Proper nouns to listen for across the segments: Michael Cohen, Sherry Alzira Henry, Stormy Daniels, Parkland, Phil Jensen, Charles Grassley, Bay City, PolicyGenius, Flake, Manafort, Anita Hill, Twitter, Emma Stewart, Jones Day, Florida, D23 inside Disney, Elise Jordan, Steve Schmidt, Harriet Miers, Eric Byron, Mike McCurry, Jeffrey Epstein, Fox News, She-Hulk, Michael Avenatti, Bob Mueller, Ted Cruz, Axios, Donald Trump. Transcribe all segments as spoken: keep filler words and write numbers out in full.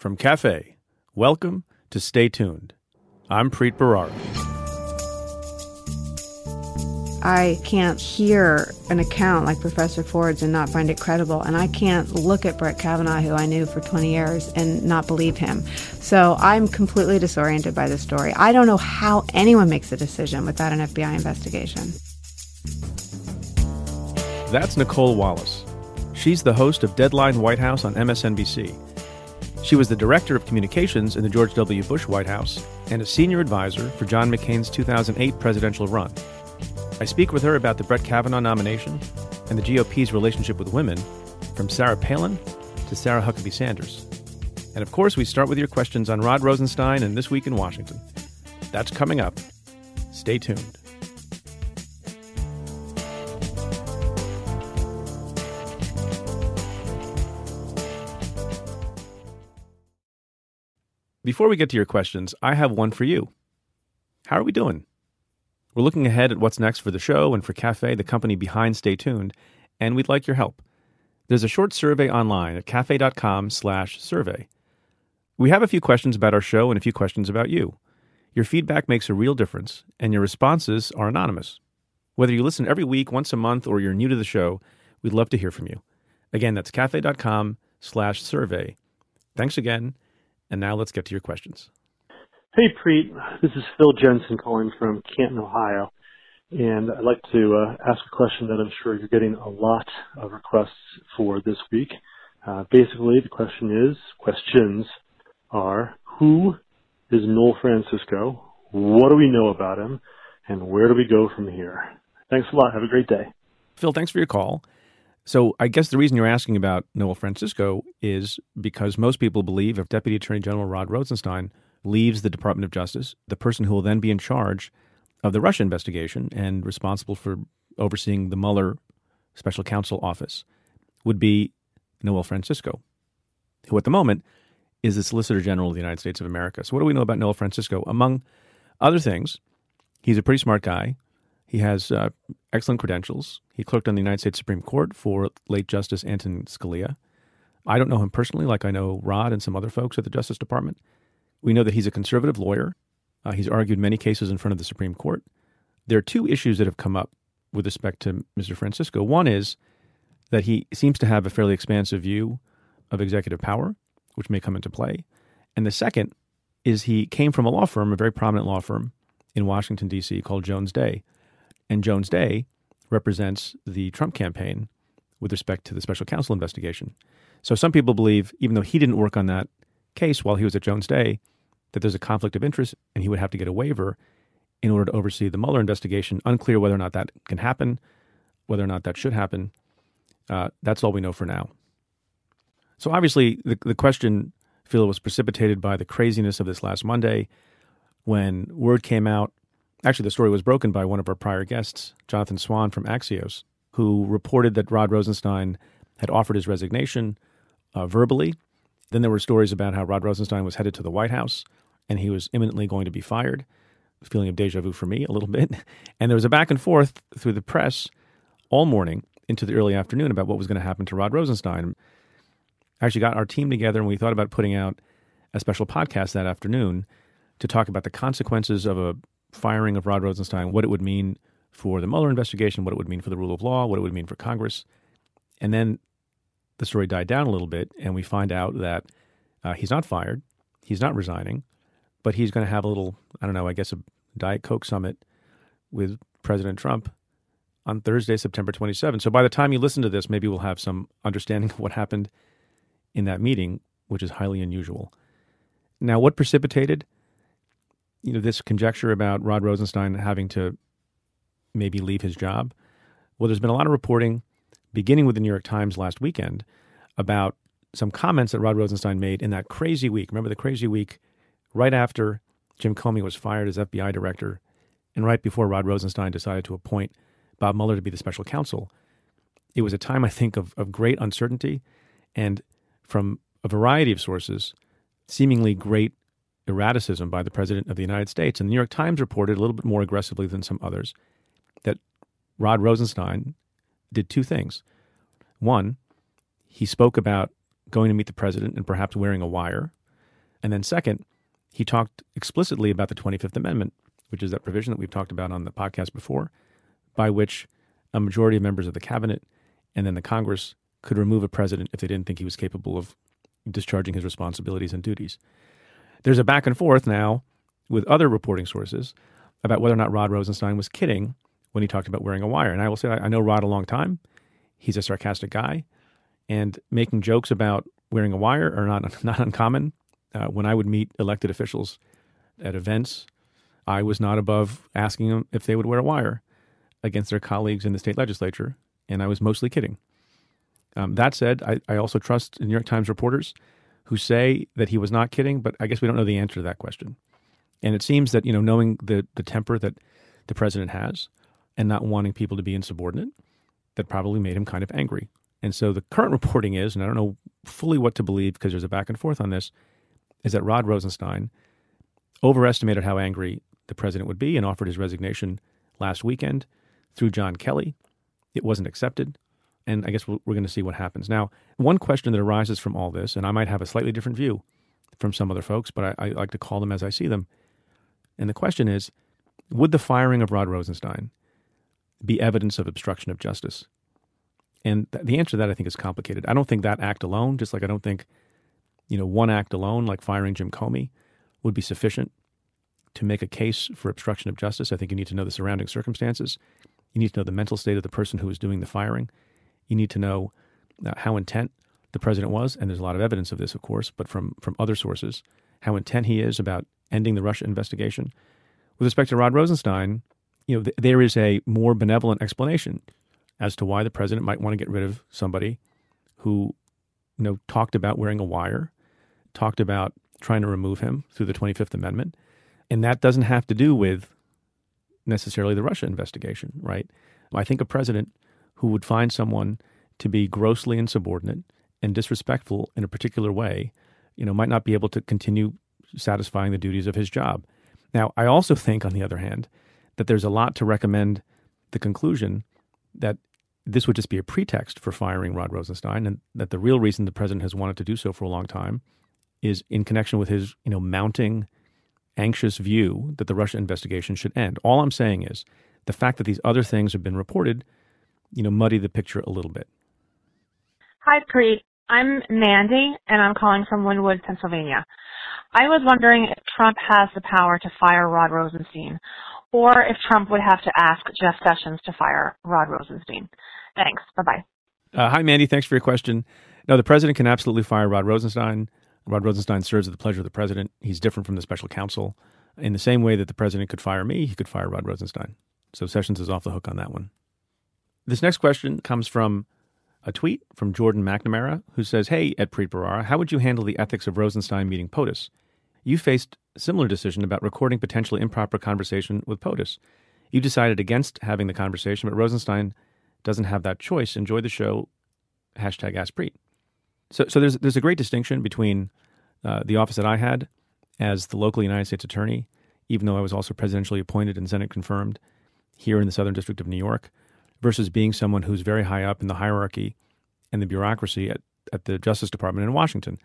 From CAFE, welcome to Stay Tuned. I'm Preet Bharara. I can't hear an account like Professor Ford's and not find it credible, and I can't look at Brett Kavanaugh, who I knew for twenty years, and not believe him. So I'm completely disoriented by this story. I don't know how anyone makes a decision without an F B I investigation. That's Nicolle Wallace. She's the host of Deadline White House on M S N B C. She was the director of communications in the George W. Bush White House and a senior advisor for John McCain's two thousand eight presidential run. I speak with her about the Brett Kavanaugh nomination and the G O P's relationship with women, from Sarah Palin to Sarah Huckabee Sanders. And of course, we start with your questions on Rod Rosenstein and This Week in Washington. That's coming up. Stay tuned. Before we get to your questions, I have one for you. How are we doing? We're looking ahead at what's next for the show and for CAFE, the company behind Stay Tuned, and we'd like your help. There's a short survey online at cafe.com slash survey. We have a few questions about our show and a few questions about you. Your feedback makes a real difference, and your responses are anonymous. Whether you listen every week, once a month, or you're new to the show, we'd love to hear from you. Again, that's cafe.com slash survey. Thanks again, and now let's get to your questions. Hey, Preet. This is Phil Jensen calling from Canton, Ohio, and I'd like to uh, ask a question that I'm sure you're getting a lot of requests for this week. Uh, basically, the question is, questions are, who is Noel Francisco? What do we know about him? And where do we go from here? Thanks a lot. Have a great day. Phil, thanks for your call. So I guess the reason you're asking about Noel Francisco is because most people believe if Deputy Attorney General Rod Rosenstein leaves the Department of Justice, the person who will then be in charge of the Russia investigation and responsible for overseeing the Mueller special counsel office would be Noel Francisco, who at the moment is the Solicitor General of the United States of America. So what do we know about Noel Francisco? Among other things, he's a pretty smart guy. He has uh, excellent credentials. He clerked on the United States Supreme Court for late Justice Antonin Scalia. I don't know him personally, like I know Rod and some other folks at the Justice Department. We know that he's a conservative lawyer. Uh, he's argued many cases in front of the Supreme Court. There are two issues that have come up with respect to Mister Francisco. One is that he seems to have a fairly expansive view of executive power, which may come into play. And the second is he came from a law firm, a very prominent law firm in Washington, D C called Jones Day. And Jones Day represents the Trump campaign with respect to the special counsel investigation. So some people believe, even though he didn't work on that case while he was at Jones Day, that there's a conflict of interest and he would have to get a waiver in order to oversee the Mueller investigation. Unclear whether or not that can happen, whether or not that should happen. Uh, that's all we know for now. So obviously the, the question, Phil, was precipitated by the craziness of this last Monday when word came out. Actually, the story was broken by one of our prior guests, Jonathan Swan from Axios, who reported that Rod Rosenstein had offered his resignation uh, verbally. Then there were stories about how Rod Rosenstein was headed to the White House and he was imminently going to be fired. A feeling of deja vu for me a little bit. And there was a back and forth through the press all morning into the early afternoon about what was going to happen to Rod Rosenstein. I actually got our team together and we thought about putting out a special podcast that afternoon to talk about the consequences of a firing of Rod Rosenstein, what it would mean for the Mueller investigation, what it would mean for the rule of law, what it would mean for Congress. And then the story died down a little bit, and we find out that uh, he's not fired, he's not resigning, but he's going to have a little, I don't know, I guess a Diet Coke summit with President Trump on Thursday, September twenty-seventh. So by the time you listen to this, maybe we'll have some understanding of what happened in that meeting, which is highly unusual. Now, what precipitated, you know, this conjecture about Rod Rosenstein having to maybe leave his job? Well, there's been a lot of reporting, beginning with the New York Times last weekend, about some comments that Rod Rosenstein made in that crazy week. Remember the crazy week right after Jim Comey was fired as F B I director and right before Rod Rosenstein decided to appoint Bob Mueller to be the special counsel. It was a time, I think, of, of great uncertainty and, from a variety of sources, seemingly great erraticism by the President of the United States. And the New York Times reported a little bit more aggressively than some others that Rod Rosenstein did two things. One, he spoke about going to meet the president and perhaps wearing a wire, And then second, he talked explicitly about the twenty-fifth Amendment, which is that provision that we've talked about on the podcast before, by which a majority of members of the cabinet and then the Congress could remove a president if they didn't think he was capable of discharging his responsibilities and duties. There's a back and forth now with other reporting sources about whether or not Rod Rosenstein was kidding when he talked about wearing a wire. And I will say, I know Rod a long time. He's a sarcastic guy. And making jokes about wearing a wire are not, not uncommon. Uh, when I would meet elected officials at events, I was not above asking them if they would wear a wire against their colleagues in the state legislature. And I was mostly kidding. Um, that said, I, I also trust the New York Times reporters who say that he was not kidding, but I guess we don't know the answer to that question. And it seems that, you know, knowing the, the temper that the president has and not wanting people to be insubordinate, that probably made him kind of angry. And so the current reporting is, and I don't know fully what to believe because there's a back and forth on this, is that Rod Rosenstein overestimated how angry the president would be and offered his resignation last weekend through John Kelly. It wasn't accepted. And I guess we're going to see what happens. Now, one question that arises from all this, and I might have a slightly different view from some other folks, but I, I like to call them as I see them. And the question is, would the firing of Rod Rosenstein be evidence of obstruction of justice? And th- the answer to that, I think, is complicated. I don't think that act alone, just like I don't think, you know, one act alone, like firing Jim Comey, would be sufficient to make a case for obstruction of justice. I think you need to know the surrounding circumstances. You need to know the mental state of the person who is doing the firing. You need to know uh, how intent the president was, and there's a lot of evidence of this, of course, but from, from other sources, how intent he is about ending the Russia investigation. With respect to Rod Rosenstein, you know, th- there is a more benevolent explanation as to why the president might want to get rid of somebody who, you know, talked about wearing a wire, talked about trying to remove him through the twenty-fifth Amendment, and that doesn't have to do with necessarily the Russia investigation, right? I think a president who would find someone to be grossly insubordinate and disrespectful in a particular way, you know, might not be able to continue satisfying the duties of his job. Now, I also think, on the other hand, that there's a lot to recommend the conclusion that this would just be a pretext for firing Rod Rosenstein, and that the real reason the president has wanted to do so for a long time is in connection with his, you know, mounting anxious view that the Russia investigation should end. All I'm saying is the fact that these other things have been reported, you know, muddy the picture a little bit. Hi, Preet. I'm Mandy, and I'm calling from Wynwood, Pennsylvania. I was wondering if Trump has the power to fire Rod Rosenstein, or if Trump would have to ask Jeff Sessions to fire Rod Rosenstein. Thanks. Bye-bye. Uh, hi, Mandy. Thanks for your question. No, the president can absolutely fire Rod Rosenstein. Rod Rosenstein serves at the pleasure of the president. He's different from the special counsel. In the same way that the president could fire me, he could fire Rod Rosenstein. So Sessions is off the hook on that one. This next question comes from a tweet from Jordan McNamara, who says, "Hey, at Preet Bharara, how would you handle the ethics of Rosenstein meeting POTUS? You faced a similar decision about recording potentially improper conversation with POTUS. You decided against having the conversation, but Rosenstein doesn't have that choice. Enjoy the show. Hashtag Ask Preet." So, so there's there's a great distinction between uh, the office that I had as the local United States attorney, even though I was also presidentially appointed and Senate confirmed here in the Southern District of New York, versus being someone who's very high up in the hierarchy and the bureaucracy at, at the Justice Department in Washington.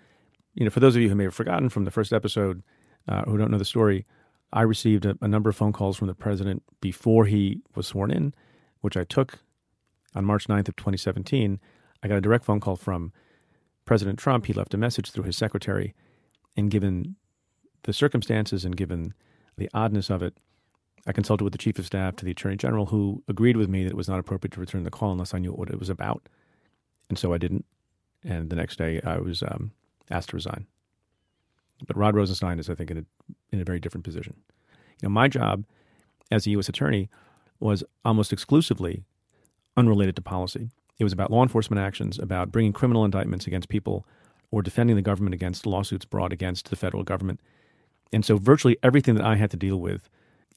You know, for those of you who may have forgotten from the first episode, uh, who don't know the story, I received a, a number of phone calls from the president before he was sworn in, which I took on March ninth of twenty seventeen. I got a direct phone call from President Trump. He left a message through his secretary, and given the circumstances and given the oddness of it, I consulted with the chief of staff to the attorney general, who agreed with me that it was not appropriate to return the call unless I knew what it was about. And so I didn't. And the next day I was um, asked to resign. But Rod Rosenstein is, I think, in a, in a very different position. You know, my job as a U S attorney was almost exclusively unrelated to policy. It was about law enforcement actions, about bringing criminal indictments against people or defending the government against lawsuits brought against the federal government. And so virtually everything that I had to deal with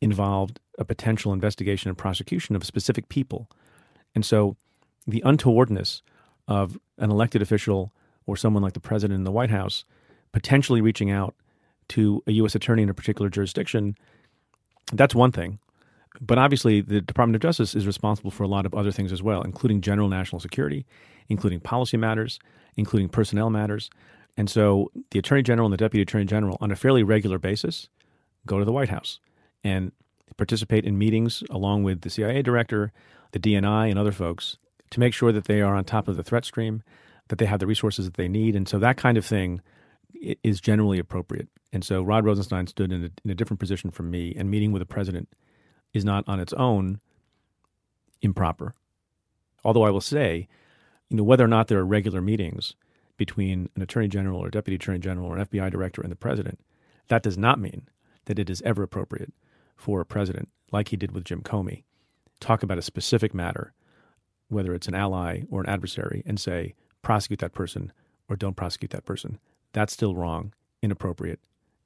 involved a potential investigation and prosecution of specific people. And so the untowardness of an elected official or someone like the president in the White House potentially reaching out to a U S attorney in a particular jurisdiction, that's one thing. But obviously, the Department of Justice is responsible for a lot of other things as well, including general national security, including policy matters, including personnel matters. And so the Attorney General and the Deputy Attorney General, on a fairly regular basis, go to the White House and participate in meetings along with the C I A director, the D N I, and other folks to make sure that they are on top of the threat stream, that they have the resources that they need. And so that kind of thing is generally appropriate. And so Rod Rosenstein stood in a, in a different position from me, and meeting with the president is not on its own improper. Although I will say, you know, whether or not there are regular meetings between an attorney general or deputy attorney general or an F B I director and the president, that does not mean that it is ever appropriate for a president, like he did with Jim Comey, talk about a specific matter, whether it's an ally or an adversary, and say, prosecute that person or don't prosecute that person. That's still wrong, inappropriate,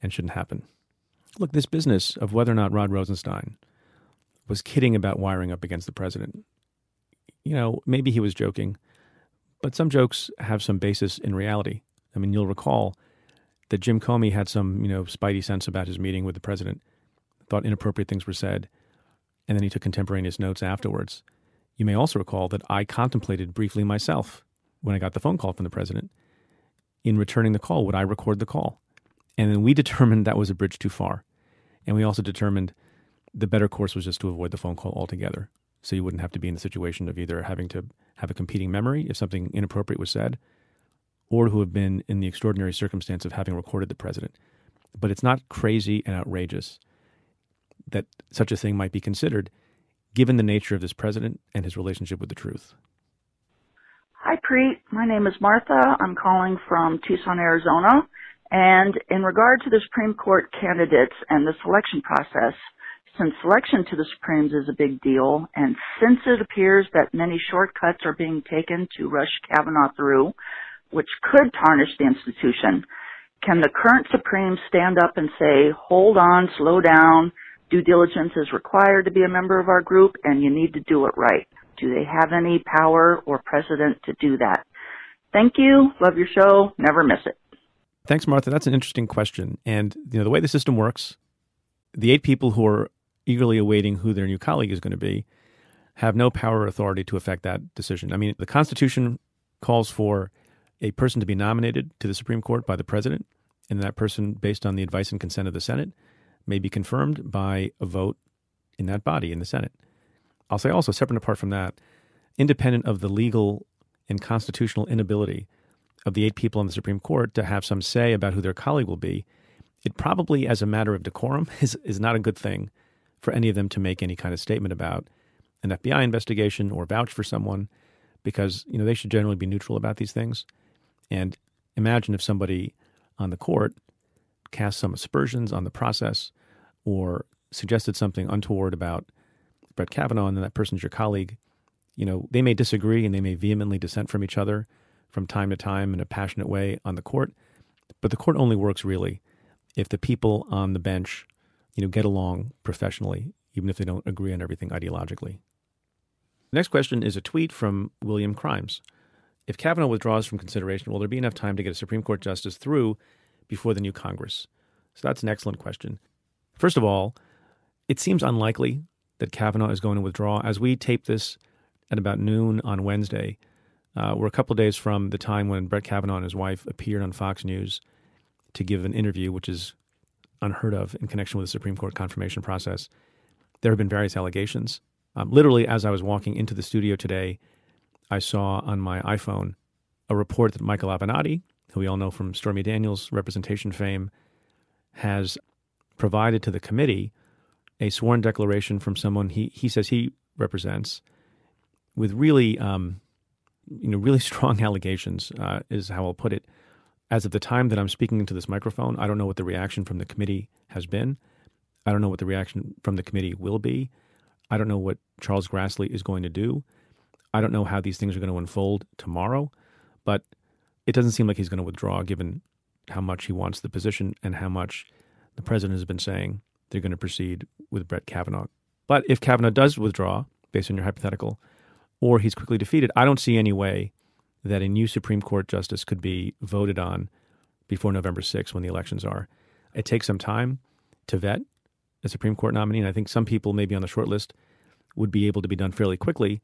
and shouldn't happen. Look, this business of whether or not Rod Rosenstein was kidding about wiring up against the president, you know, maybe he was joking, but some jokes have some basis in reality. I mean, you'll recall that Jim Comey had some, you know, spidey sense about his meeting with the president, thought inappropriate things were said, and then he took contemporaneous notes afterwards. You may also recall that I contemplated briefly myself when I got the phone call from the president. In returning the call, would I record the call? And then we determined that was a bridge too far. And we also determined the better course was just to avoid the phone call altogether. So you wouldn't have to be in the situation of either having to have a competing memory if something inappropriate was said, or who have been in the extraordinary circumstance of having recorded the president. But it's not crazy and outrageous that such a thing might be considered, given the nature of this president and his relationship with the truth. Hi, Preet. My name is Martha. I'm calling from Tucson, Arizona. And in regard to the Supreme Court candidates and the selection process, since selection to the Supremes is a big deal, and since it appears that many shortcuts are being taken to rush Kavanaugh through, which could tarnish the institution, can the current Supreme stand up and say, hold on, slow down, due diligence is required to be a member of our group, and you need to do it right? Do they have any power or precedent to do that? Thank you. Love your show. Never miss it. Thanks, Martha. That's an interesting question. And you know, the way the system works, the eight people who are eagerly awaiting who their new colleague is going to be have no power or authority to affect that decision. I mean, the Constitution calls for a person to be nominated to the Supreme Court by the president, and that person, based on the advice and consent of the Senate, may be confirmed by a vote in that body, in the Senate. I'll say also, separate and apart from that, independent of the legal and constitutional inability of the eight people on the Supreme Court to have some say about who their colleague will be, it probably, as a matter of decorum, is, is not a good thing for any of them to make any kind of statement about an F B I investigation or vouch for someone, because, you know, they should generally be neutral about these things. And imagine if somebody on the court cast some aspersions on the process or suggested something untoward about Brett Kavanaugh, and then that person's your colleague. You know, they may disagree and they may vehemently dissent from each other from time to time in a passionate way on the court, but the court only works really if the people on the bench, you know, get along professionally, even if they don't agree on everything ideologically. The next question is a tweet from William Crimes. If Kavanaugh withdraws from consideration, will there be enough time to get a Supreme Court justice through before the new Congress? So that's an excellent question. First of all, it seems unlikely that Kavanaugh is going to withdraw. As we tape this at about noon on Wednesday, uh, we're a couple of days from the time when Brett Kavanaugh and his wife appeared on Fox News to give an interview, which is unheard of in connection with the Supreme Court confirmation process. There have been various allegations. Um, literally, as I was walking into the studio today, I saw on my iPhone a report that Michael Avenatti, who we all know from Stormy Daniels' representation fame, has provided to the committee a sworn declaration from someone he, he says he represents with really, um, you know, really strong allegations, uh, is how I'll put it. As of the time that I'm speaking into this microphone, I don't know what the reaction from the committee has been. I don't know what the reaction from the committee will be. I don't know what Charles Grassley is going to do. I don't know how these things are going to unfold tomorrow, but it doesn't seem like he's going to withdraw, given how much he wants the position and how much the president has been saying they're going to proceed with Brett Kavanaugh. But if Kavanaugh does withdraw, based on your hypothetical, or he's quickly defeated, I don't see any way that a new Supreme Court justice could be voted on before November sixth when the elections are. It takes some time to vet a Supreme Court nominee, and I think some people maybe on the short list would be able to be done fairly quickly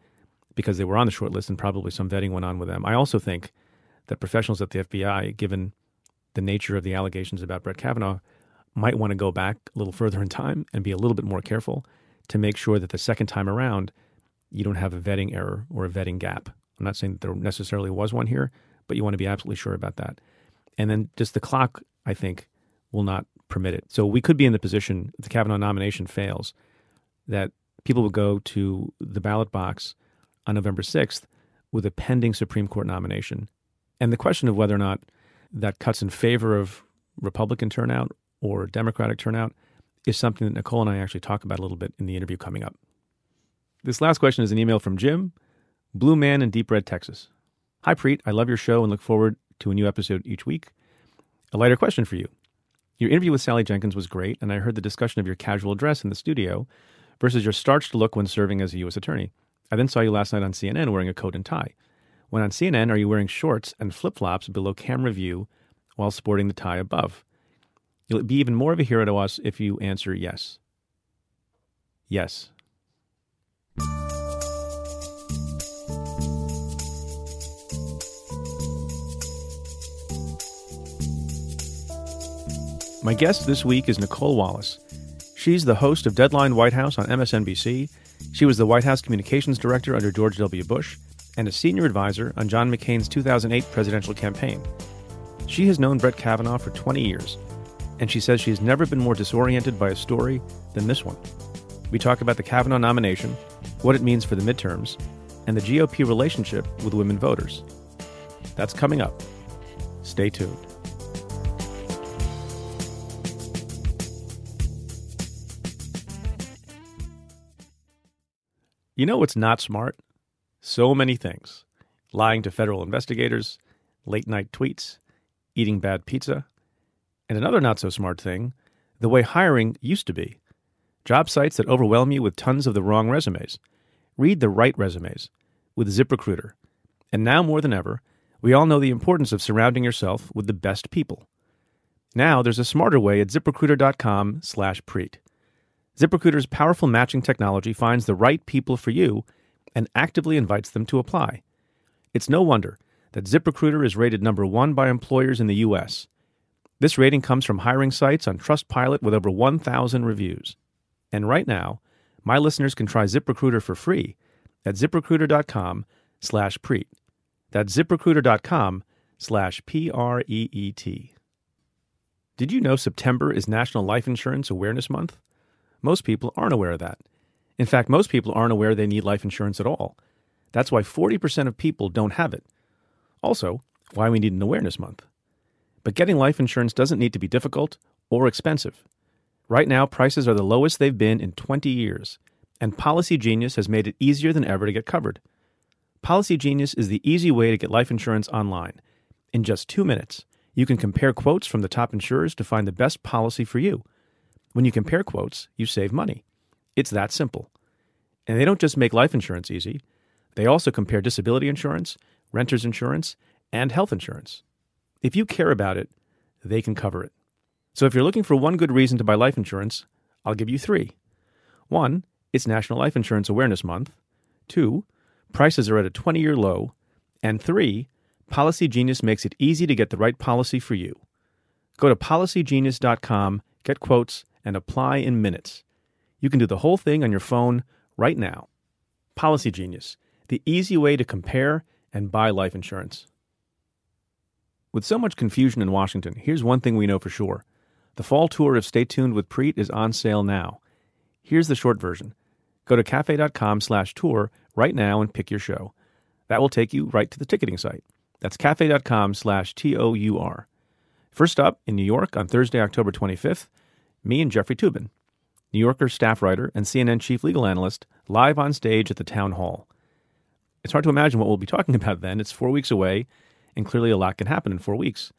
because they were on the short list and probably some vetting went on with them. I also think that professionals at the F B I, given the nature of the allegations about Brett Kavanaugh, might want to go back a little further in time and be a little bit more careful to make sure that the second time around, you don't have a vetting error or a vetting gap. I'm not saying that there necessarily was one here, but you want to be absolutely sure about that. And then just the clock, I think, will not permit it. So we could be in the position, if the Kavanaugh nomination fails, that people will go to the ballot box on November sixth with a pending Supreme Court nomination. And the question of whether or not that cuts in favor of Republican turnout or Democratic turnout is something that Nicolle and I actually talk about a little bit in the interview coming up. This last question is an email from Jim, Blue Man in Deep Red, Texas. Hi, Preet. I love your show and look forward to a new episode each week. A lighter question for you. Your interview with Sally Jenkins was great, and I heard the discussion of your casual dress in the studio versus your starched look when serving as a U S attorney. I then saw you last night on C N N wearing a coat and tie. When on C N N, are you wearing shorts and flip-flops below camera view while sporting the tie above? You'll be even more of a hero to us if you answer yes. Yes. My guest this week is Nicolle Wallace. She's the host of Deadline White House on M S N B C. She was the White House Communications Director under George W. Bush and a senior advisor on John McCain's two thousand eight presidential campaign. She has known Brett Kavanaugh for twenty years, and she says she has never been more disoriented by a story than this one. We talk about the Kavanaugh nomination, what it means for the midterms, and the G O P relationship with women voters. That's coming up. Stay tuned. You know what's not smart? So many things. Lying to federal investigators, late-night tweets, eating bad pizza, and another not-so-smart thing, the way hiring used to be. Job sites that overwhelm you with tons of the wrong resumes. Read the right resumes with ZipRecruiter. And now more than ever, we all know the importance of surrounding yourself with the best people. Now there's a smarter way at ZipRecruiter.com slash Preet. ZipRecruiter's powerful matching technology finds the right people for you and actively invites them to apply. It's no wonder that ZipRecruiter is rated number one by employers in the U S. This rating comes from hiring sites on Trustpilot with over one thousand reviews. And right now, my listeners can try ZipRecruiter for free at ZipRecruiter.com slash Preet. That's ZipRecruiter.com slash P R E E T. Did you know September is National Life Insurance Awareness Month? Most people aren't aware of that. In fact, most people aren't aware they need life insurance at all. That's why forty percent of people don't have it. Also, why we need an awareness month. But getting life insurance doesn't need to be difficult or expensive. Right now, prices are the lowest they've been in twenty years, and PolicyGenius has made it easier than ever to get covered. PolicyGenius is the easy way to get life insurance online. In just two minutes, you can compare quotes from the top insurers to find the best policy for you. When you compare quotes, you save money. It's that simple. And they don't just make life insurance easy. They also compare disability insurance, renter's insurance, and health insurance. If you care about it, they can cover it. So if you're looking for one good reason to buy life insurance, I'll give you three. One, it's National Life Insurance Awareness Month. Two, prices are at a twenty-year low. And three, PolicyGenius makes it easy to get the right policy for you. Go to Policy Genius dot com, get quotes, and apply in minutes. You can do the whole thing on your phone right now. Policy Genius, the easy way to compare and buy life insurance. With so much confusion in Washington, here's one thing we know for sure. The fall tour of Stay Tuned with Preet is on sale now. Here's the short version. Go to cafe.com slash tour right now and pick your show. That will take you right to the ticketing site. That's cafe.com slash T O U R. First up, in New York on Thursday, October twenty-fifth, me and Jeffrey Toobin, New Yorker staff writer and C N N chief legal analyst, live on stage at the town hall. It's hard to imagine what we'll be talking about then. It's four weeks away, and clearly a lot can happen in four weeks.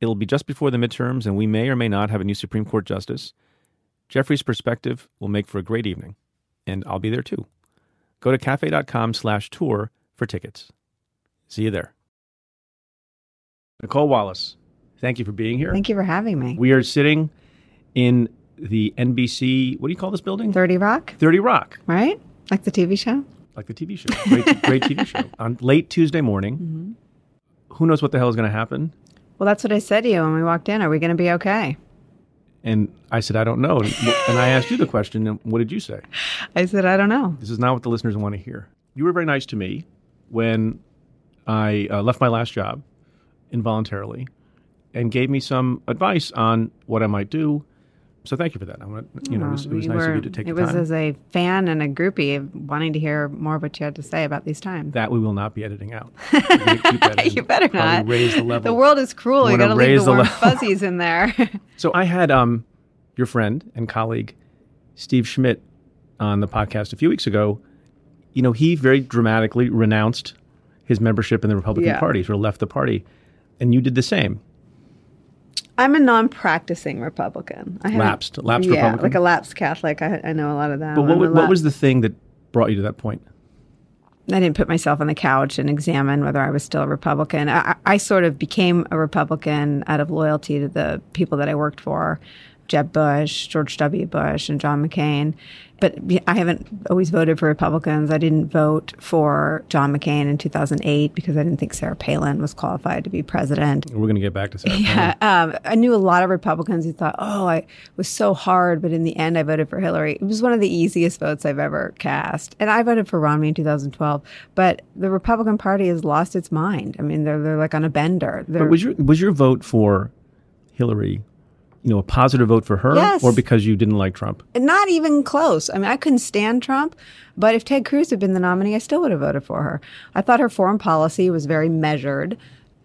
It'll be just before the midterms, and we may or may not have a new Supreme Court justice. Jeffrey's perspective will make for a great evening, and I'll be there too. Go to cafe.com slash tour for tickets. See you there. Nicolle Wallace, thank you for being here. Thank you for having me. We are sitting in the N B C, what do you call this building? thirty Rock. thirty Rock. Right? Like the T V show? Like the T V show. Great, great T V show. On late Tuesday morning, mm-hmm. Who knows what the hell is going to happen? well, that's what I said to you when we walked in. Are we going to be okay? And I said, I don't know. And, and I asked you the question, and what did you say? I said, I don't know. This is not what the listeners want to hear. You were very nice to me when I uh, left my last job involuntarily and gave me some advice on what I might do. So thank you for that. I want you know, it was, it was nice were, of you to take the time. It was as a fan and a groupie wanting to hear more of what you had to say about these times. That we will not be editing out. We're gonna keep that in. You better not. Probably raise the level. The world is cruel. You got to leave the warm fuzzies in there. So I had um, your friend and colleague, Steve Schmidt, on the podcast a few weeks ago. You know, he very dramatically renounced his membership in the Republican yeah. Party, sort of left the party, and you did the same. I'm a non-practicing Republican. I lapsed, lapsed yeah, Republican? Yeah, like a lapsed Catholic. I, I know a lot of that. But what, was, what was the thing that brought you to that point? I didn't put myself on the couch and examine whether I was still a Republican. I, I sort of became a Republican out of loyalty to the people that I worked for, Jeb Bush, George W. Bush, and John McCain. But I haven't always voted for Republicans. I didn't vote for John McCain in two thousand eight because I didn't think Sarah Palin was qualified to be president. We're going to get back to Sarah Palin. Yeah, um, I knew a lot of Republicans who thought, oh, I was so hard, but in the end I voted for Hillary. It was one of the easiest votes I've ever cast. And I voted for Romney in two thousand twelve. But the Republican Party has lost its mind. I mean, they're they're like on a bender. They're, but was your, was your vote for Hillary, you know, a positive vote for her? Yes. Or because you didn't like Trump? Not even close. I mean, I couldn't stand Trump, but if Ted Cruz had been the nominee, I still would have voted for her. I thought her foreign policy was very measured.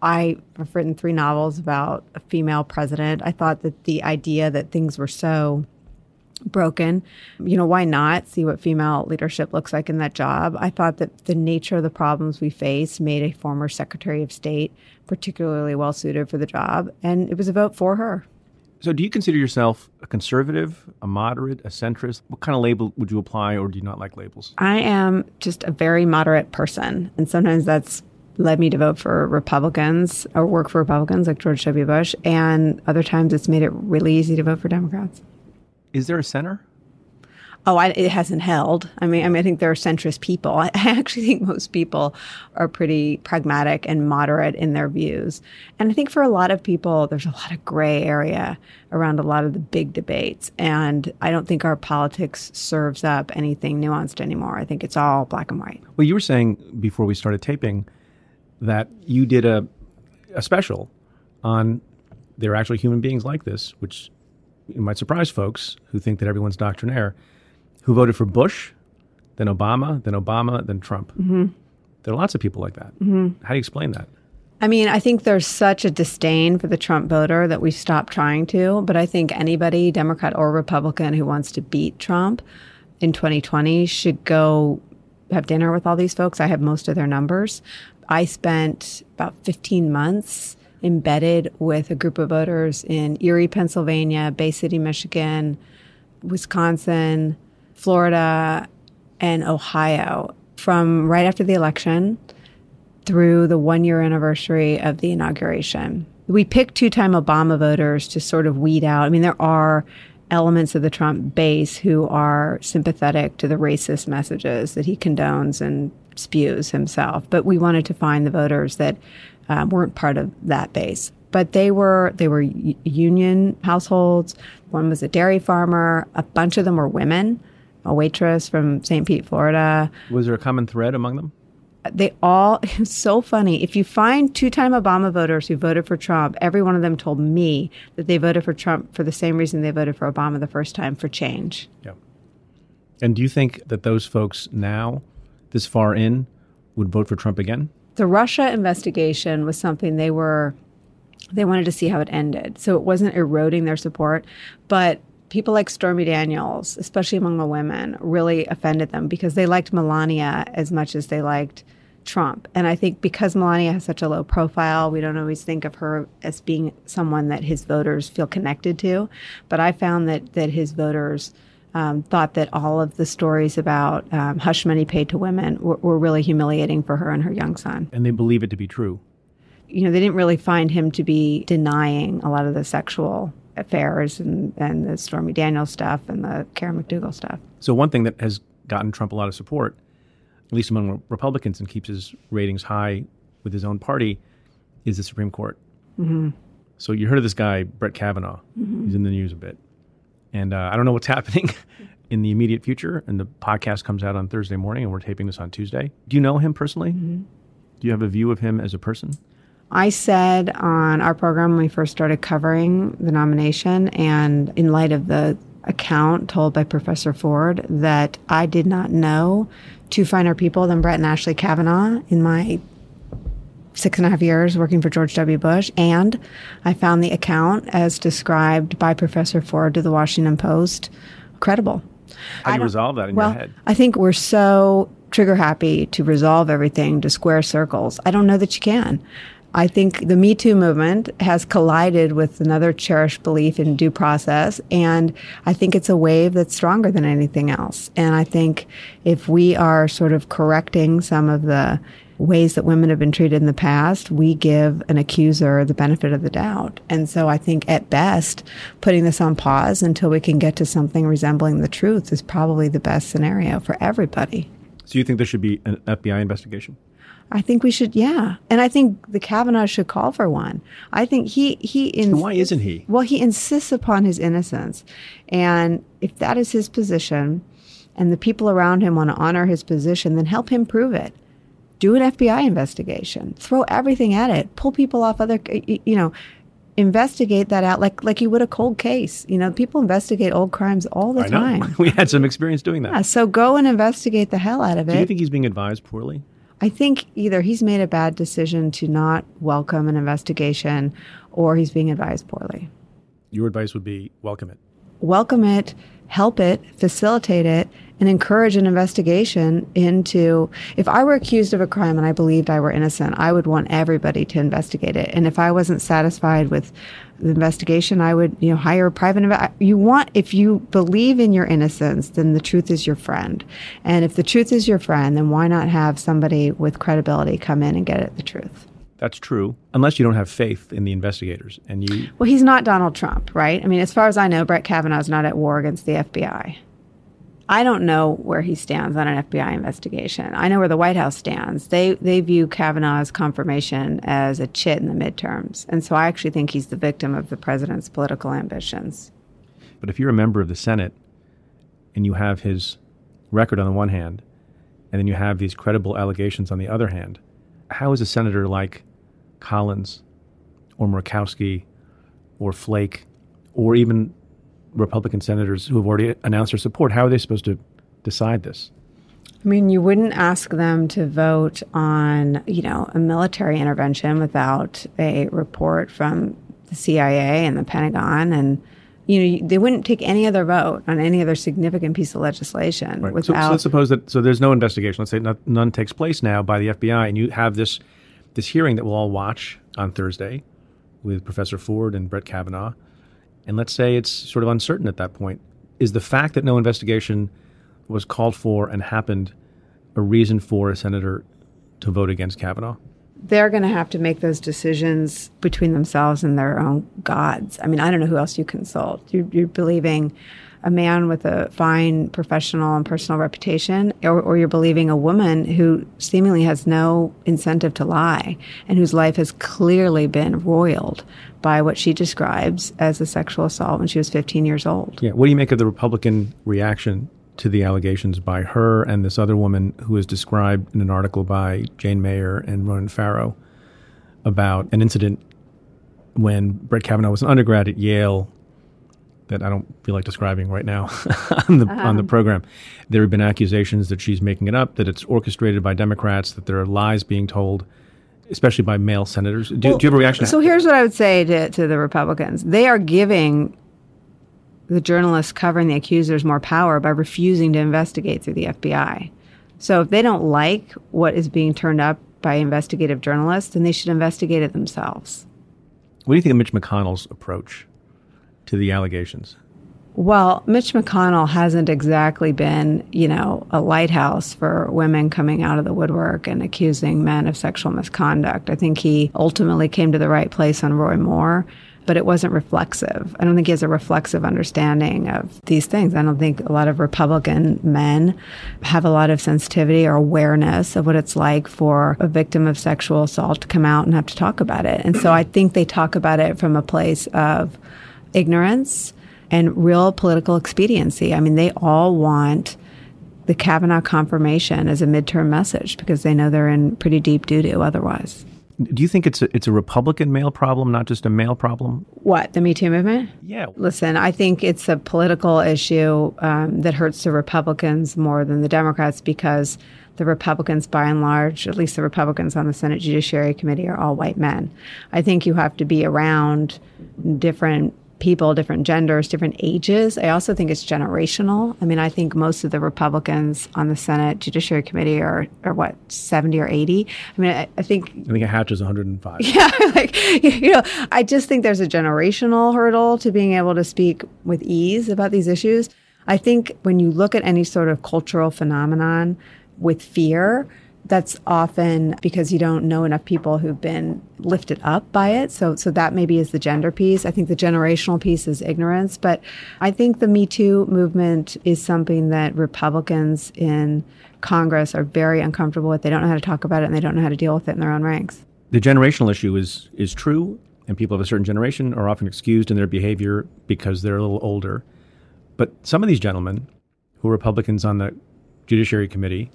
I have written three novels about a female president. I thought that the idea that things were so broken, you know, why not see what female leadership looks like in that job? I thought that the nature of the problems we face made a former Secretary of State particularly well-suited for the job, and it was a vote for her. So do you consider yourself a conservative, a moderate, a centrist? What kind of label would you apply, or do you not like labels? I am just a very moderate person, and sometimes that's led me to vote for Republicans or work for Republicans like George W. Bush, and other times it's made it really easy to vote for Democrats. Is there a center? Oh, I, it hasn't held. I mean, I mean, I think there are centrist people. I actually think most people are pretty pragmatic and moderate in their views. And I think for a lot of people, there's a lot of gray area around a lot of the big debates. And I don't think our politics serves up anything nuanced anymore. I think it's all black and white. Well, you were saying before we started taping that you did a, a special on there are actually human beings like this, which might surprise folks who think that everyone's doctrinaire, who voted for Bush, then Obama, then Obama, then Trump. Mm-hmm. There are lots of people like that. Mm-hmm. How do you explain that? I mean, I think there's such a disdain for the Trump voter that we've stopped trying to. But I think anybody, Democrat or Republican, who wants to beat Trump in twenty twenty should go have dinner with all these folks. I have most of their numbers. I spent about fifteen months embedded with a group of voters in Erie, Pennsylvania, Bay City, Michigan, Wisconsin, Florida, and Ohio, from right after the election through the one-year anniversary of the inauguration. We picked two-time Obama voters to sort of weed out. I mean, there are elements of the Trump base who are sympathetic to the racist messages that he condones and spews himself. But we wanted to find the voters that uh, weren't part of that base. But they were they were union households. One was a dairy farmer. A bunch of them were women. A waitress from Saint Pete, Florida. Was there a common thread among them? They all, it was so funny. If you find two-time Obama voters who voted for Trump, every one of them told me that they voted for Trump for the same reason they voted for Obama the first time, for change. Yeah. And do you think that those folks now, this far in, would vote for Trump again? The Russia investigation was something they were, they wanted to see how it ended. So it wasn't eroding their support, but people like Stormy Daniels, especially among the women, really offended them because they liked Melania as much as they liked Trump. And I think because Melania has such a low profile, we don't always think of her as being someone that his voters feel connected to. But I found that that his voters um, thought that all of the stories about um, hush money paid to women were, were really humiliating for her and her young son. And they believe it to be true. You know, they didn't really find him to be denying a lot of the sexual affairs and, and the Stormy Daniels stuff and the Karen McDougal stuff. So one thing that has gotten Trump a lot of support, at least among Republicans, and keeps his ratings high with his own party, is the Supreme Court. Mm-hmm. So you heard of this guy, Brett Kavanaugh. Mm-hmm. He's in the news a bit. And uh, I don't know what's happening in the immediate future. And the podcast comes out on Thursday morning, and we're taping this on Tuesday. Do you know him personally? Mm-hmm. Do you have a view of him as a person? I said on our program when we first started covering the nomination, and in light of the account told by Professor Ford, that I did not know two finer people than Brett and Ashley Kavanaugh in my six and a half years working for George W. Bush. And I found the account, as described by Professor Ford to the Washington Post, credible. How do you resolve that in well, your head? I think we're so trigger happy to resolve everything to square circles. I don't know that you can. I think the Me Too movement has collided with another cherished belief in due process, and I think it's a wave that's stronger than anything else. And I think if we are sort of correcting some of the ways that women have been treated in the past, we give an accuser the benefit of the doubt. And so I think at best, putting this on pause until we can get to something resembling the truth is probably the best scenario for everybody. So you think there should be an F B I investigation? I think we should, yeah. And I think the Kavanaugh should call for one. I think he... he ins- Why isn't he? Well, he insists upon his innocence. And if that is his position, and the people around him want to honor his position, then help him prove it. Do an F B I investigation. Throw everything at it. Pull people off other... You know, investigate that out like like you would a cold case. You know, people investigate old crimes all the I time. Know. We had some experience doing that. Yeah, so go and investigate the hell out of it. Do you think he's being advised poorly? I think either he's made a bad decision to not welcome an investigation, or he's being advised poorly. Your advice would be welcome it. Welcome it, help it, facilitate it, and encourage an investigation into... If I were accused of a crime and I believed I were innocent, I would want everybody to investigate it. And if I wasn't satisfied with the investigation, I would, you know, hire a private... Inv- you want... If you believe in your innocence, then the truth is your friend. And if the truth is your friend, then why not have somebody with credibility come in and get at the truth? That's true, unless you don't have faith in the investigators. And you... Well, he's not Donald Trump, right? I mean, as far as I know, Brett Kavanaugh's not at war against the F B I. I don't know where he stands on an F B I investigation. I know where the White House stands. They they view Kavanaugh's confirmation as a chit in the midterms. And so I actually think he's the victim of the president's political ambitions. But if you're a member of the Senate and you have his record on the one hand, and then you have these credible allegations on the other hand, how is a senator like Collins or Murkowski or Flake or even Republican senators who have already announced their support, how are they supposed to decide this? I mean, you wouldn't ask them to vote on, you know, a military intervention without a report from the C I A and the Pentagon. And, you know, they wouldn't take any other vote on any other significant piece of legislation. Right. Without... So, so let's suppose that, so there's no investigation. Let's say not, none takes place now by the F B I, and you have this This hearing that we'll all watch on Thursday with Professor Ford and Brett Kavanaugh, and let's say it's sort of uncertain at that point. Is the fact that no investigation was called for and happened a reason for a senator to vote against Kavanaugh? They're going to have to make those decisions between themselves and their own gods. I mean, I don't know who else you consult. You're, you're believing a man with a fine professional and personal reputation, or, or you're believing a woman who seemingly has no incentive to lie and whose life has clearly been roiled by what she describes as a sexual assault when she was fifteen years old. Yeah. What do you make of the Republican reaction to the allegations by her and this other woman who is described in an article by Jane Mayer and Ronan Farrow about an incident when Brett Kavanaugh was an undergrad at Yale that I don't feel like describing right now on the um, on the program. There have been accusations that she's making it up, that it's orchestrated by Democrats, that there are lies being told, especially by male senators. Do, well, do you have a reaction? So here's what I would say to, to the Republicans. They are giving the journalists covering the accusers more power by refusing to investigate through the F B I. So if they don't like what is being turned up by investigative journalists, then they should investigate it themselves. What do you think of Mitch McConnell's approach to the allegations? Well, Mitch McConnell hasn't exactly been, you know, a lighthouse for women coming out of the woodwork and accusing men of sexual misconduct. I think he ultimately came to the right place on Roy Moore. but it wasn't reflexive. I don't think he has a reflexive understanding of these things. I don't think a lot of Republican men have a lot of sensitivity or awareness of what it's like for a victim of sexual assault to come out and have to talk about it. And so I think they talk about it from a place of ignorance and real political expediency. I mean, they all want the Kavanaugh confirmation as a midterm message because they know they're in pretty deep doo-doo otherwise. Do you think it's a, it's a Republican male problem, not just a male problem? What, the Me Too movement? Yeah. Listen, I think it's a political issue um, that hurts the Republicans more than the Democrats because the Republicans, by and large, at least the Republicans on the Senate Judiciary Committee, are all white men. I think you have to be around different people, different genders, different ages. I also think it's generational. I mean, I think most of the Republicans on the Senate Judiciary Committee are, are what, seventy or eighty? I mean, I, I think... I think a hatch is one hundred five. Yeah, like, you know, I just think there's a generational hurdle to being able to speak with ease about these issues. I think when you look at any sort of cultural phenomenon with fear, that's often because you don't know enough people who've been lifted up by it. So so that maybe is the gender piece. I think the generational piece is ignorance. But I think the Me Too movement is something that Republicans in Congress are very uncomfortable with. They don't know how to talk about it, and they don't know how to deal with it in their own ranks. The generational issue is is true, and people of a certain generation are often excused in their behavior because they're a little older. But some of these gentlemen who are Republicans on the Judiciary Committee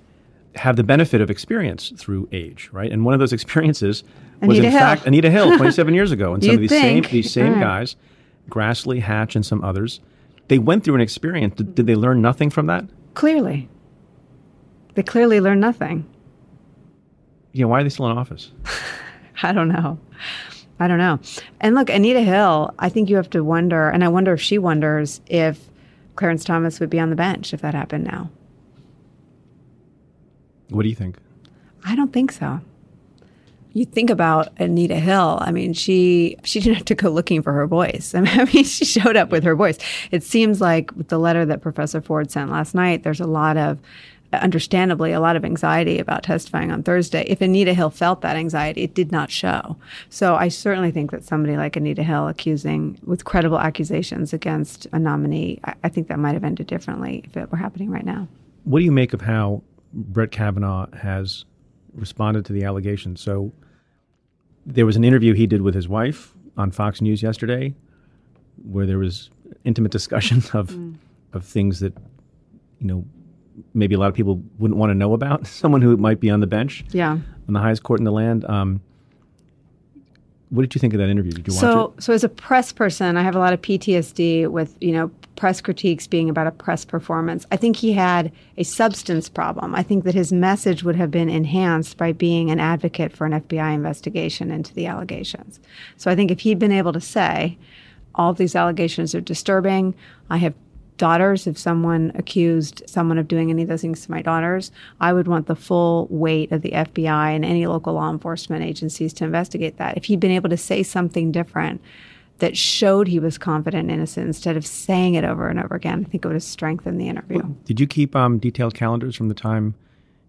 have the benefit of experience through age, right? And one of those experiences was, Anita in Hill. fact, Anita Hill, twenty-seven years ago. And some You'd of these think. same these same yeah. guys, Grassley, Hatch, and some others, they went through an experience. Did, did they learn nothing from that? Clearly. They clearly learned nothing. You know, why are they still in office? I don't know. I don't know. And look, Anita Hill, I think you have to wonder, and I wonder if she wonders if Clarence Thomas would be on the bench if that happened now. What do you think? I don't think so. You think about Anita Hill. I mean, she she didn't have to go looking for her voice. I mean, she showed up with her voice. It seems like with the letter that Professor Ford sent last night, there's a lot of, understandably, a lot of anxiety about testifying on Thursday. If Anita Hill felt that anxiety, it did not show. So I certainly think that somebody like Anita Hill accusing with credible accusations against a nominee, I, I think that might have ended differently if it were happening right now. What do you make of how Brett Kavanaugh has responded to the allegations? So there was an interview he did with his wife on Fox News yesterday where there was intimate discussion of mm. of things that, you know, maybe a lot of people wouldn't want to know about, someone who might be on the bench yeah. on the highest court in the land. Um, what did you think of that interview? Did you so, watch it? So as a press person, I have a lot of P T S D with, you know, press critiques being about a press performance. I think he had a substance problem. I think that his message would have been enhanced by being an advocate for an F B I investigation into the allegations. So I think if he'd been able to say, all these allegations are disturbing, I have daughters, if someone accused someone of doing any of those things to my daughters, I would want the full weight of the F B I and any local law enforcement agencies to investigate that. If he'd been able to say something different that showed he was confident and innocent instead of saying it over and over again, I think it would have strengthened the interview. Well, did you keep um, detailed calendars from the time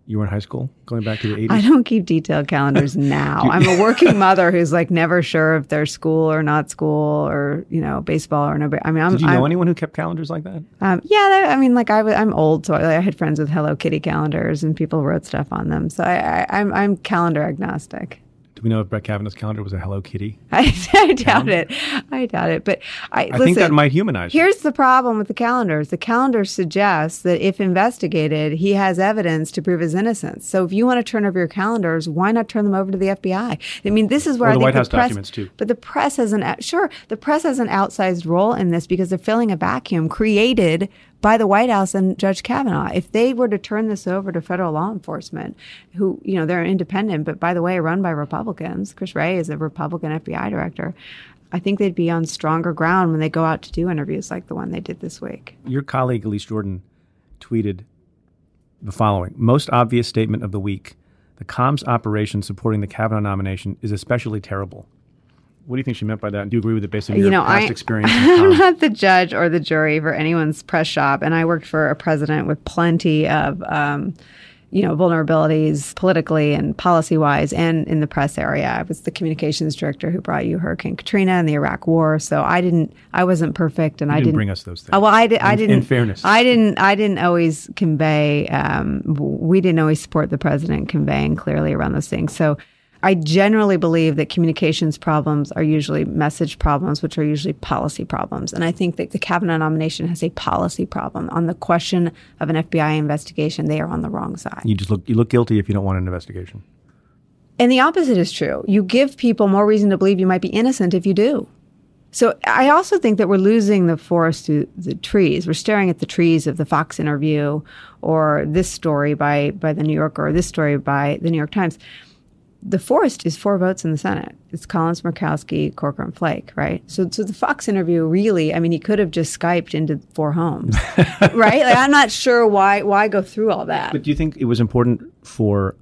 you were in high school, going back to the eighties? I don't keep detailed calendars now. I'm a working mother who's like never sure if they're school or not school or, you know, baseball or no. I mean, I'm, Did you know I'm, anyone who kept calendars like that? Um, yeah. I mean, like I w- I'm old, so I, I had friends with Hello Kitty calendars and people wrote stuff on them. So I, I, I'm, I'm calendar agnostic. Do we know if Brett Kavanaugh's calendar was a Hello Kitty? I, I doubt calendar? it. I doubt it. But I, I listen, think that might humanize Here's it. the problem with the calendars. The calendar suggests that if investigated, he has evidence to prove his innocence. So if you want to turn over your calendars, why not turn them over to the F B I? I mean, this is where or I the think White the House press, documents too. But the press has an sure the press has an outsized role in this because they're filling a vacuum created by the White House and Judge Kavanaugh. If they were to turn this over to federal law enforcement, who, you know, they're independent, but by the way, run by Republicans, Chris Wray is a Republican F B I director, I think they'd be on stronger ground when they go out to do interviews like the one they did this week. Your colleague, Elise Jordan, tweeted the following: most obvious statement of the week, the comms operation supporting the Kavanaugh nomination is especially terrible. What do you think she meant by that? And do you agree with it based on your you know, past I, experience? I'm not the judge or the jury for anyone's press shop. And I worked for a president with plenty of um, you know, vulnerabilities politically and policy-wise and in the press area. I was the communications director who brought you Hurricane Katrina and the Iraq War. So I didn't, I wasn't perfect, and you I didn't, didn't bring us those things. Well, I, did, in, I didn't. In fairness, I didn't. I didn't always convey. Um, we didn't always support the president conveying clearly around those things. So I generally believe that communications problems are usually message problems, which are usually policy problems. And I think that the Kavanaugh nomination has a policy problem. On the question of an F B I investigation, they are on the wrong side. You just look, you look guilty if you don't want an investigation. And the opposite is true. You give people more reason to believe you might be innocent if you do. So I also think that we're losing the forest through the trees. We're staring at the trees of the Fox interview or this story by, by the New Yorker or this story by the New York Times. The forest is four votes in the Senate. It's Collins, Murkowski, Corcoran, Flake, right? So, so the Fox interview, really, I mean, he could have just Skyped into four homes, right? Like, I'm not sure why why go through all that. But do you think it was important for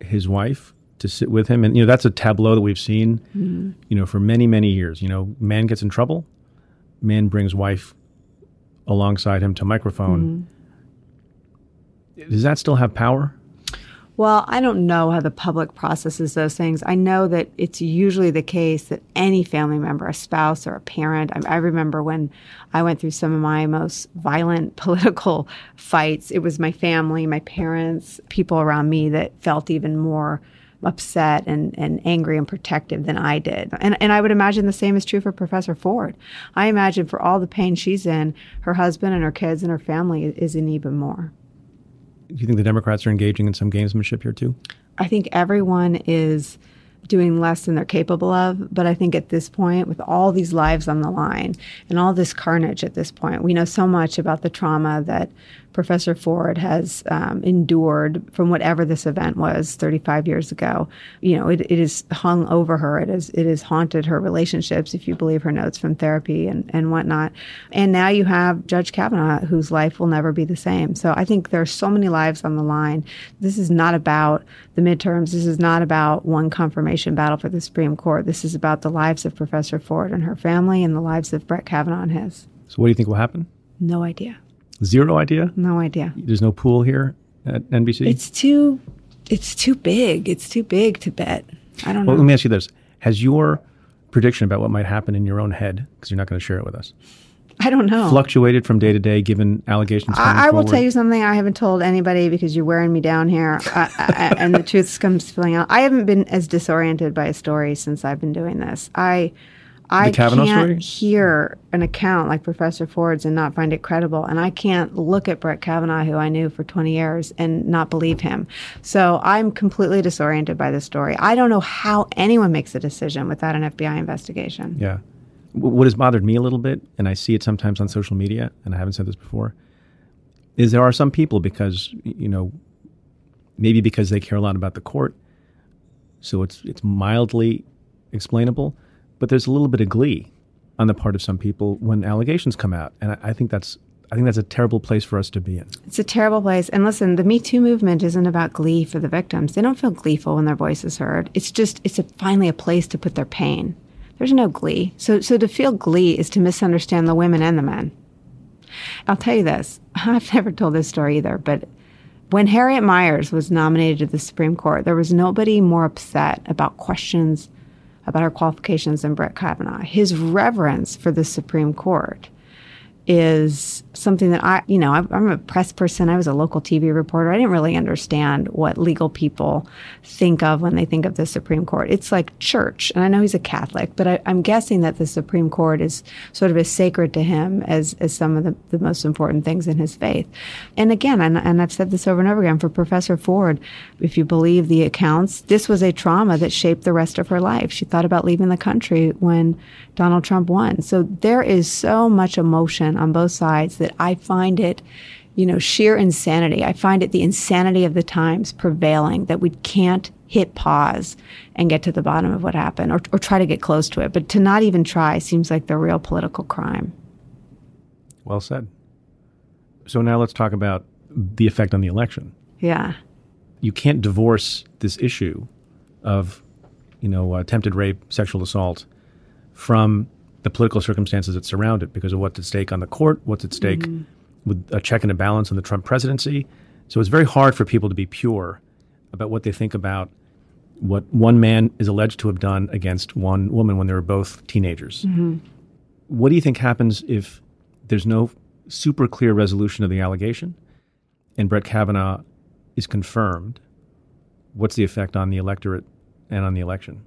his wife to sit with him? And, you know, that's a tableau that we've seen, mm-hmm. you know, for many, many years. You know, man gets in trouble. Man brings wife alongside him to microphone. Mm-hmm. Does that still have power? Well, I don't know how the public processes those things. I know that it's usually the case that any family member, a spouse or a parent, I, I remember when I went through some of my most violent political fights, it was my family, my parents, people around me that felt even more upset and, and angry and protective than I did. And and I would imagine the same is true for Professor Ford. I imagine for all the pain she's in, her husband and her kids and her family is in even more. Do you think the Democrats are engaging in some gamesmanship here, too? I think everyone is doing less than they're capable of. But I think at this point, with all these lives on the line and all this carnage at this point, we know so much about the trauma that Professor Ford has um, endured from whatever this event was thirty-five years ago. You know, it, it is hung over her. It is it has haunted her relationships, if you believe her notes from therapy and, and whatnot. And now you have Judge Kavanaugh, whose life will never be the same. So I think there are so many lives on the line. This is not about the midterms. This is not about one confirmation battle for the Supreme Court. This is about the lives of Professor Ford and her family and the lives of Brett Kavanaugh and his. So what do you think will happen? No idea. Zero idea? No idea. There's no pool here at N B C? It's too it's too big. It's too big to bet. I don't well, know. Well, let me ask you this. Has your prediction about what might happen in your own head, because you're not going to share it with us, I don't know, fluctuated from day to day given allegations coming I, I will forward? Tell you something I haven't told anybody because you're wearing me down here, uh, I, and the truth comes spilling out. I haven't been as disoriented by a story since I've been doing this. I... I can't story? hear an account like Professor Ford's and not find it credible. And I can't look at Brett Kavanaugh, who I knew for twenty years, and not believe him. So I'm completely disoriented by this story. I don't know how anyone makes a decision without an F B I investigation. Yeah. What has bothered me a little bit, and I see it sometimes on social media, and I haven't said this before, is there are some people because, you know, maybe because they care a lot about the court, so it's it's mildly explainable. But there's a little bit of glee on the part of some people when allegations come out. And I, I think that's I think that's a terrible place for us to be in. It's a terrible place. And listen, the Me Too movement isn't about glee for the victims. They don't feel gleeful when their voice is heard. It's just it's a, finally a place to put their pain. There's no glee. So so to feel glee is to misunderstand the women and the men. I'll tell you this. I've never told this story either, but when Harriet Miers was nominated to the Supreme Court, there was nobody more upset about questions about her qualifications than Brett Kavanaugh. His reverence for the Supreme Court is something that I, you know, I'm a press person. I was a local T V reporter. I didn't really understand what legal people think of when they think of the Supreme Court. It's like church. And I know he's a Catholic, but I, I'm guessing that the Supreme Court is sort of as sacred to him as, as some of the, the most important things in his faith. And again, and, and I've said this over and over again, for Professor Ford, if you believe the accounts, this was a trauma that shaped the rest of her life. She thought about leaving the country when Donald Trump won. So there is so much emotion on both sides that I find it, you know, sheer insanity. I find it the insanity of the times prevailing that we can't hit pause and get to the bottom of what happened or, or try to get close to it. But to not even try seems like the real political crime. Well said. So now let's talk about the effect on the election. Yeah. You can't divorce this issue of, you know, attempted rape, sexual assault from the political circumstances that surround it because of what's at stake on the court, what's at stake mm-hmm. with a check and a balance on the Trump presidency. So it's very hard for people to be pure about what they think about what one man is alleged to have done against one woman when they were both teenagers. Mm-hmm. What do you think happens if there's no super clear resolution of the allegation and Brett Kavanaugh is confirmed? What's the effect on the electorate and on the election?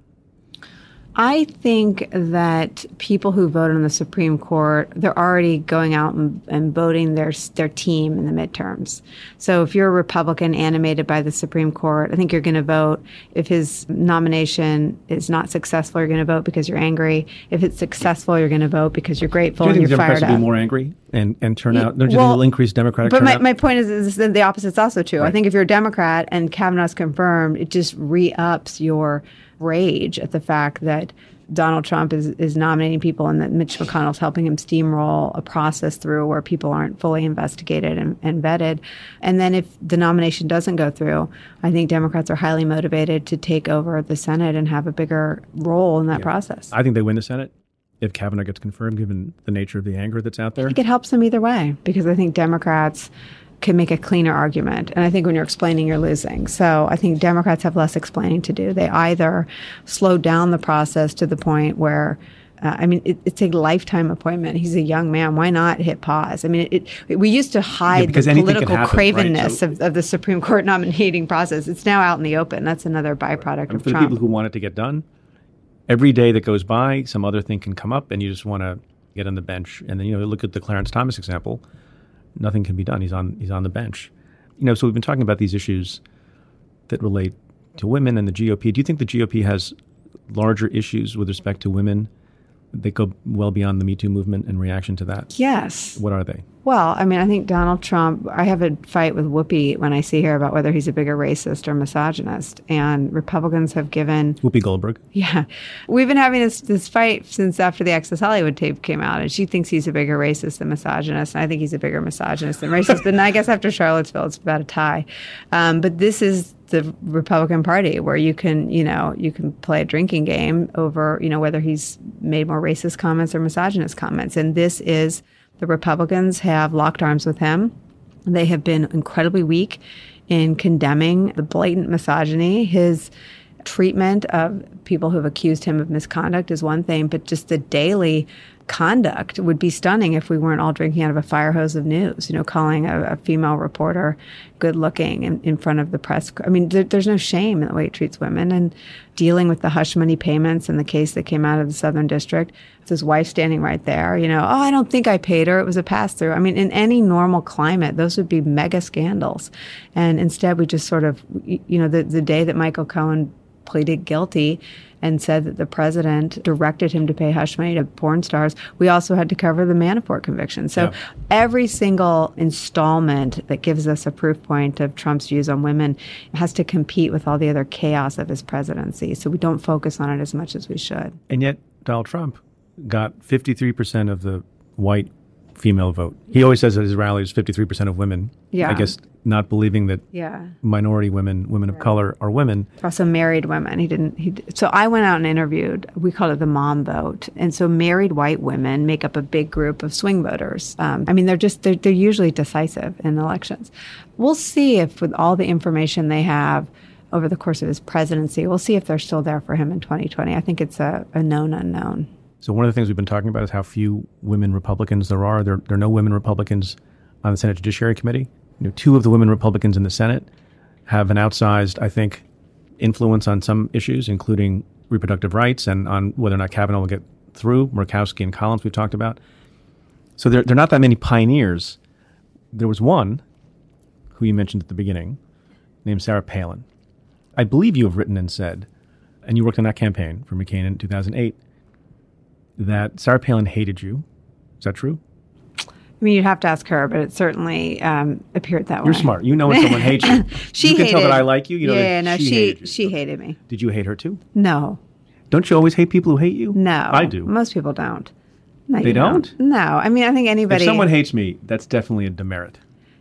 I think that people who vote on the Supreme Court, they're already going out and, and voting their their team in the midterms. So if you're a Republican animated by the Supreme Court, I think you're going to vote. If his nomination is not successful, you're going to vote because you're angry. If it's successful, you're going to vote because you're grateful and you're fired up. Do you think Democrats will be more angry and, and turn out? Don't you well, think it'll increase Democratic turnout? But my, my point is, is that the opposite's also true. Right. I think if you're a Democrat and Kavanaugh's confirmed, it just re-ups your rage at the fact that Donald Trump is, is nominating people and that Mitch McConnell's helping him steamroll a process through where people aren't fully investigated and, and vetted. And then if the nomination doesn't go through, I think Democrats are highly motivated to take over the Senate and have a bigger role in that yeah. process. I think they win the Senate if Kavanaugh gets confirmed, given the nature of the anger that's out there. I think it helps them either way, because I think Democrats can make a cleaner argument. And I think when you're explaining, you're losing. So I think Democrats have less explaining to do. They either slow down the process to the point where, uh, I mean, it, it's a lifetime appointment. He's a young man. Why not hit pause? I mean, it, it, we used to hide yeah, the political happen, cravenness right? so, of, of the Supreme Court nominating process. It's now out in the open. That's another byproduct right. of Trump. For the people who want it to get done, every day that goes by, some other thing can come up, and you just want to get on the bench. And then, you know, look at the Clarence Thomas example. Nothing can be done. He's on he's on the bench. You know, so we've been talking about these issues that relate to women and the G O P. Do you think the G O P has larger issues with respect to women that go well beyond the Me Too movement and reaction to that? Yes. What are they? Well, I mean, I think Donald Trump, I have a fight with Whoopi when I see her about whether he's a bigger racist or misogynist. And Republicans have given... Whoopi Goldberg. Yeah. We've been having this, this fight since after the Access Hollywood tape came out. And she thinks he's a bigger racist than misogynist. And I think he's a bigger misogynist than racist. But I guess after Charlottesville, it's about a tie. Um, but this is the Republican Party, where you can, you know, you can play a drinking game over, you know, whether he's made more racist comments or misogynist comments. And this is... The Republicans have locked arms with him. They have been incredibly weak in condemning the blatant misogyny. His treatment of people who have accused him of misconduct is one thing, but just the daily conduct would be stunning if we weren't all drinking out of a fire hose of news, you know, calling a, a female reporter good-looking in, in front of the press. I mean, there, there's no shame in the way it treats women. And dealing with the hush money payments and the case that came out of the Southern District, it's his wife standing right there, you know, oh, I don't think I paid her. It was a pass-through. I mean, in any normal climate, those would be mega scandals. And instead, we just sort of, you know, the, the day that Michael Cohen pleaded guilty and said that the president directed him to pay hush money to porn stars, we also had to cover the Manafort conviction. So yeah. every single installment that gives us a proof point of Trump's views on women has to compete with all the other chaos of his presidency. So we don't focus on it as much as we should. And yet Donald Trump got fifty-three percent of the white female vote. He always says at his rallies, fifty-three percent of women. Yeah. I guess not believing that yeah. minority women, women of yeah. color, are women. Also married women. He didn't. He, so I went out and interviewed. We called it the mom vote. And so married white women make up a big group of swing voters. Um, I mean, they're just they're, they're usually decisive in elections. We'll see if with all the information they have over the course of his presidency, we'll see if they're still there for him in twenty twenty. I think it's a, a known unknown. So one of the things we've been talking about is how few women Republicans there are. There, there are no women Republicans on the Senate Judiciary Committee. You know, two of the women Republicans in the Senate have an outsized, I think, influence on some issues, including reproductive rights and on whether or not Kavanaugh will get through. Murkowski and Collins we've talked about. So there, there are not that many pioneers. There was one who you mentioned at the beginning named Sarah Palin. I believe you have written and said, and you worked on that campaign for McCain in two thousand eight, that Sarah Palin hated you. Is that true? I mean, you'd have to ask her, but it certainly um, appeared that way. You're smart. You know when someone hates you. she you can hated, tell that I like you. You know yeah, that no, she, she hated you. She hated me. Did you hate her too? No. Don't you always hate people who hate you? No. I do. Most people don't. No, they don't? don't? No. I mean, I think anybody... If someone hates me, that's definitely a demerit.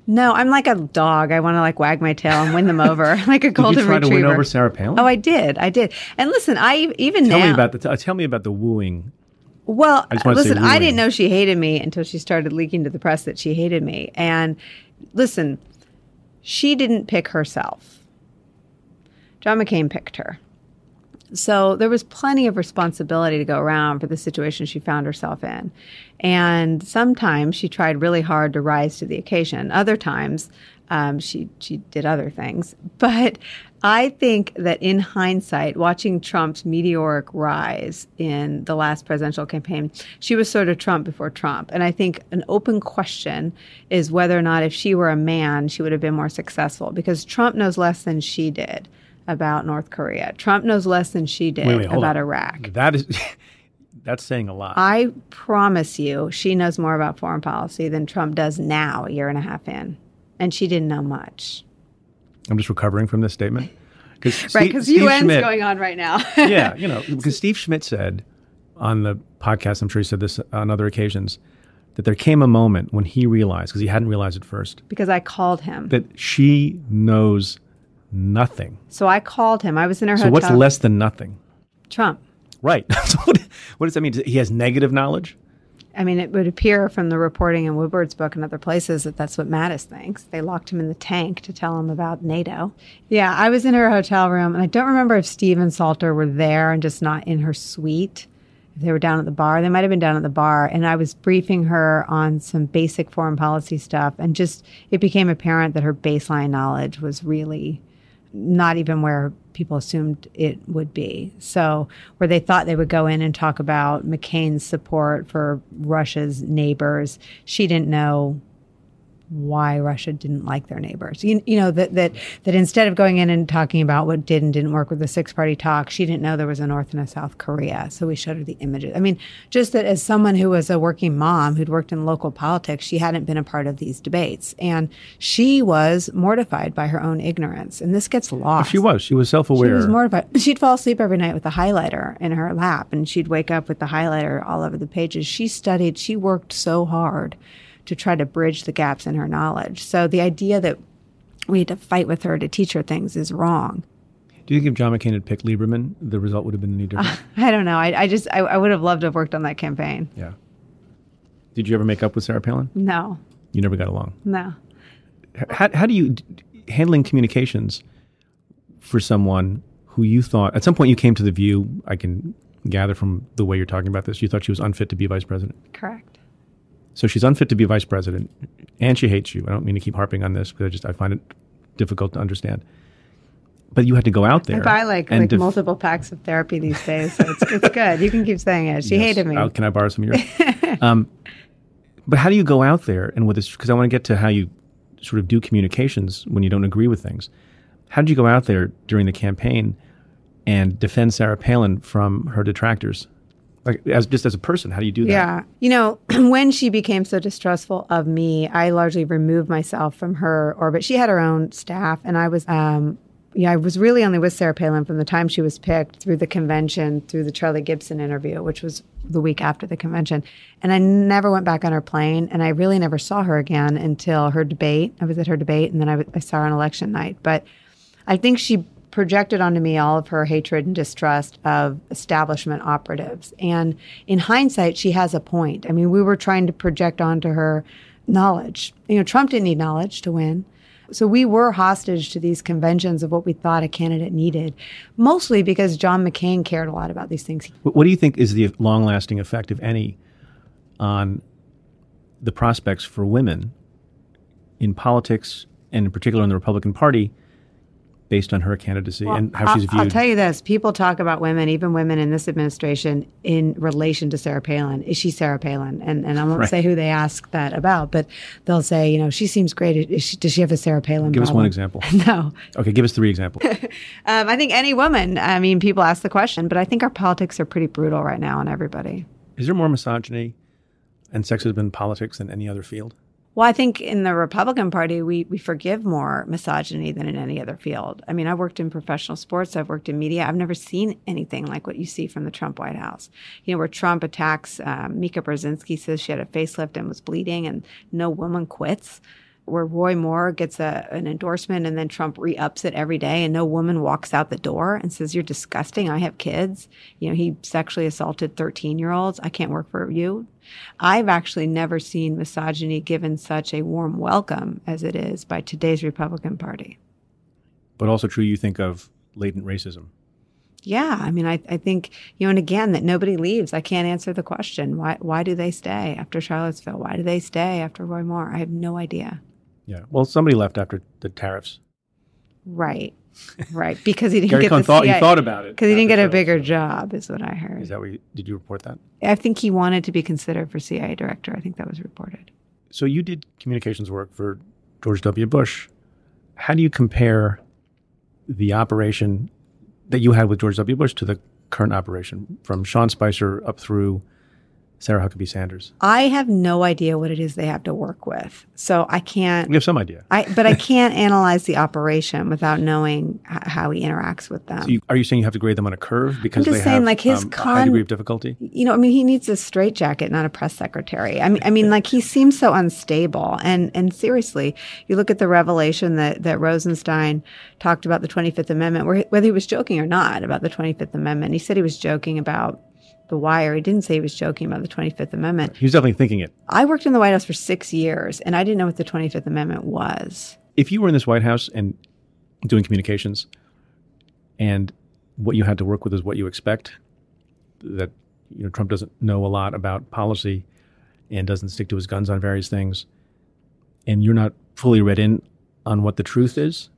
No, I'm like a dog. I want to like wag my tail and win them over, like a golden retriever. Did you try to win over Sarah Palin? Oh, I did. I did. And listen, I even tell now... Me about the t- tell me about the wooing... Well, I listen, I didn't know she hated me until she started leaking to the press that she hated me. And listen, she didn't pick herself. John McCain picked her. So there was plenty of responsibility to go around for the situation she found herself in. And sometimes she tried really hard to rise to the occasion. Other times um, she she did other things. But I think that in hindsight, watching Trump's meteoric rise in the last presidential campaign, she was sort of Trump before Trump. And I think an open question is whether or not if she were a man, she would have been more successful, because Trump knows less than she did about North Korea. Trump knows less than she did wait, wait, about on. Iraq. That is, that's saying a lot. I promise you, she knows more about foreign policy than Trump does now, a year and a half in. And she didn't know much. I'm just recovering from this statement. Right, because U N's going on right now. Yeah, you know, because Steve Schmidt said on the podcast, I'm sure he said this on other occasions, that there came a moment when he realized, because he hadn't realized at first. Because I called him. That she knows nothing. So I called him. I was in her hotel. So what's less than nothing? Trump. Right. So what, what does that mean? He has negative knowledge? I mean, it would appear from the reporting in Woodward's book and other places that that's what Mattis thinks. They locked him in the tank to tell him about NATO. Yeah, I was in her hotel room, and I don't remember if Steve and Salter were there and just not in her suite. If they were down at the bar. They might have been down at the bar. And I was briefing her on some basic foreign policy stuff, and just it became apparent that her baseline knowledge was really not even where people assumed it would be. So where they thought they would go in and talk about McCain's support for Russia's neighbors, she didn't know why Russia didn't like their neighbors. You, you know, that, that that instead of going in and talking about what did and didn't work with the six-party talk, she didn't know there was a North and a South Korea. So we showed her the images. I mean, just that as someone who was a working mom who'd worked in local politics, she hadn't been a part of these debates. And she was mortified by her own ignorance. And this gets lost. She was. She was self-aware. She was mortified. She'd fall asleep every night with a highlighter in her lap, and she'd wake up with the highlighter all over the pages. She studied. She worked so hard to try to bridge the gaps in her knowledge. So the idea that we had to fight with her to teach her things is wrong. Do you think if John McCain had picked Lieberman, the result would have been any different? Uh, I don't know. I, I just, I, I would have loved to have worked on that campaign. Yeah. Did you ever make up with Sarah Palin? No. You never got along? No. How, how do you, handling communications for someone who you thought, at some point you came to the view, I can gather from the way you're talking about this, you thought she was unfit to be vice president? Correct. So she's unfit to be vice president, and she hates you. I don't mean to keep harping on this because I just I find it difficult to understand. But you had to go out there. I buy like, like def- multiple packs of therapy these days, so it's, it's good. You can keep saying it. She yes. hated me. Oh, can I borrow some of yours? um, but how do you go out there and with this? Because I want to get to how you sort of do communications when you don't agree with things. How did you go out there during the campaign and defend Sarah Palin from her detractors? Like, as just as a person, how do you do that? Yeah. You know, when she became so distrustful of me, I largely removed myself from her orbit. She had her own staff, and I was, um, yeah, I was really only with Sarah Palin from the time she was picked through the convention, through the Charlie Gibson interview, which was the week after the convention. And I never went back on her plane, and I really never saw her again until her debate. I was at her debate, and then I, w- I saw her on election night. But I think she projected onto me all of her hatred and distrust of establishment operatives. And in hindsight, she has a point. I mean, we were trying to project onto her knowledge. You know, Trump didn't need knowledge to win. So we were hostage to these conventions of what we thought a candidate needed, mostly because John McCain cared a lot about these things. What do you think is the long-lasting effect, if any, on the prospects for women in politics, and in particular in the Republican Party, based on her candidacy well, and how she's viewed? I'll tell you this. People talk about women, even women in this administration, in relation to Sarah Palin. Is she Sarah Palin? And and I won't right. say who they ask that about, but they'll say, you know, she seems great. Is she, does she have a Sarah Palin Give problem? Us one example. No. Okay, give us three examples. um, I think any woman, I mean, people ask the question, but I think our politics are pretty brutal right now on everybody. Is there more misogyny and sexism in politics than any other field? Well, I think in the Republican Party, we we forgive more misogyny than in any other field. I mean, I worked in professional sports. I've worked in media. I've never seen anything like what you see from the Trump White House. You know, where Trump attacks, um, Mika Brzezinski says she had a facelift and was bleeding and no woman quits. where Roy Moore gets a, an endorsement and then Trump re-ups it every day and no woman walks out the door and says, you're disgusting. I have kids. You know, he sexually assaulted thirteen-year-olds. I can't work for you. I've actually never seen misogyny given such a warm welcome as it is by today's Republican Party. But also true, you think of latent racism. Yeah. I mean, I, I think, you know, and again, that nobody leaves. I can't answer the question. Why Why do they stay after Charlottesville? Why do they stay after Roy Moore? I have no idea. Yeah. Well, somebody left after the tariffs. Right. Right. Because he didn't Gary get Cohn the thought, C I A, he thought about it. Because he didn't get a bigger job is what I heard. Is that what you, did you report that? I think he wanted to be considered for C I A director. I think that was reported. So you did communications work for George W. Bush. How do you compare the operation that you had with George W. Bush to the current operation from Sean Spicer up through Sarah Huckabee Sanders? I have no idea what it is they have to work with. So I can't. We have some idea. I, but I can't analyze the operation without knowing h- how he interacts with them. So you, are you saying you have to grade them on a curve because I'm just they saying, have like his um, con, a high degree of difficulty? You know, I mean, he needs a straitjacket, not a press secretary. I mean, I mean, like he seems so unstable. And and seriously, you look at the revelation that, that Rosenstein talked about the twenty-fifth Amendment, where, whether he was joking or not about the twenty-fifth Amendment. He said he was joking about The Wire. He didn't say he was joking about the twenty-fifth Amendment. He was definitely thinking it. I worked in the White House for six years, and I didn't know what the twenty-fifth Amendment was. If you were in this White House and doing communications, and what you had to work with is what you expect, that you know Trump doesn't know a lot about policy and doesn't stick to his guns on various things, and you're not fully read in on what the truth is,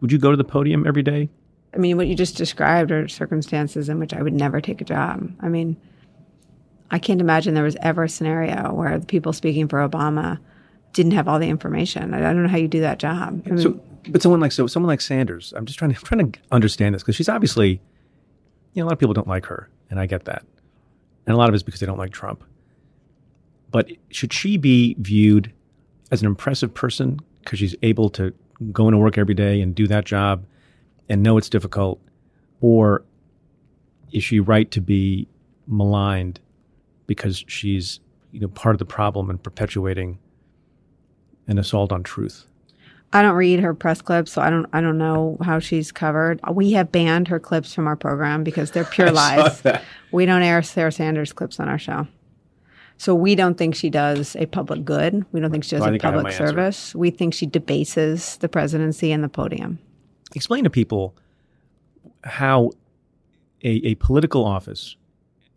would you go to the podium every day? I mean, what you just described are circumstances in which I would never take a job. I mean, I can't imagine there was ever a scenario where the people speaking for Obama didn't have all the information. I don't know how you do that job. I mean, so, but someone like so someone like Sanders, I'm just trying to I'm trying to understand this because she's obviously, you know, a lot of people don't like her, and I get that, and a lot of it's because they don't like Trump. But should she be viewed as an impressive person because she's able to go into work every day and do that job and know it's difficult, or is she right to be maligned because she's, you know, part of the problem and perpetuating an assault on truth? I don't read her press clips, so I don't I don't know how she's covered. We have banned her clips from our program because they're pure lies. That. We don't air Sarah Sanders clips on our show. So we don't think she does a public good. We don't think she does well, a public service. Answer. We think she debases the presidency and the podium. Explain to people how a, a political office,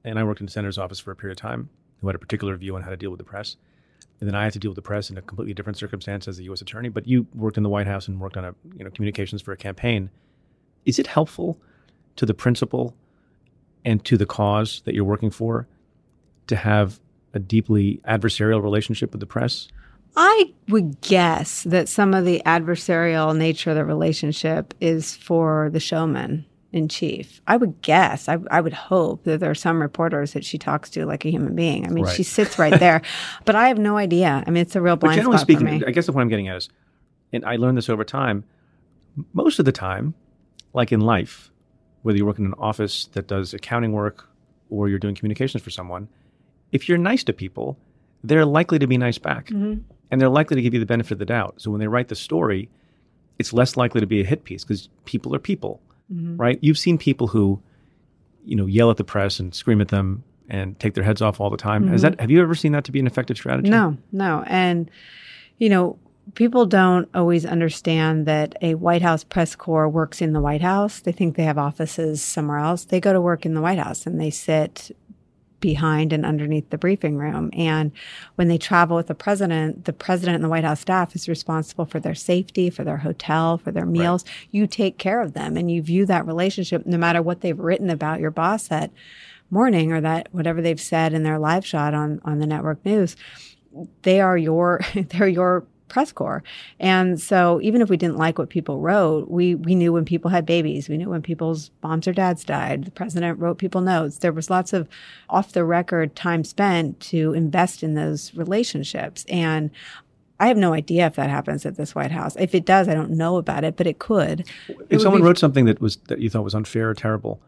and I worked in the senator's office for a period of time, who had a particular view on how to deal with the press, and then I had to deal with the press in a completely different circumstance as a U S attorney, but you worked in the White House and worked on a, you know, communications for a campaign. Is it helpful to the principle and to the cause that you're working for to have a deeply adversarial relationship with the press? I would guess that some of the adversarial nature of the relationship is for the showman in chief. I would guess, I, I would hope that there are some reporters that she talks to like a human being. I mean, right. She sits right there. But I have no idea. I mean, it's a real blind but generally spot speaking, for me. I guess the point I'm getting at is, and I learned this over time, most of the time, like in life, whether you work in an office that does accounting work or you're doing communications for someone, if you're nice to people, they're likely to be nice back. Mm-hmm. And they're likely to give you the benefit of the doubt. So when they write the story, it's less likely to be a hit piece because people are people, mm-hmm. right? You've seen people who, you know, yell at the press and scream at them and take their heads off all the time. Mm-hmm. Is that, have you ever seen that to be an effective strategy? No, no. And, you know, people don't always understand that a White House press corps works in the White House. They think they have offices somewhere else. They go to work in the White House and they sit behind and underneath the briefing room. And when they travel with the president, the president and the White House staff is responsible for their safety, for their hotel, for their meals. Right. You take care of them and you view that relationship, no matter what they've written about your boss that morning or that whatever they've said in their live shot on, on the network news, they are your, they're your press corps. And so even if we didn't like what people wrote, we, we knew when people had babies. We knew when people's moms or dads died. The president wrote people notes. There was lots of off-the-record time spent to invest in those relationships. And I have no idea if that happens at this White House. If it does, I don't know about it, but it could. If it someone be... wrote something that was that you thought was unfair or terrible,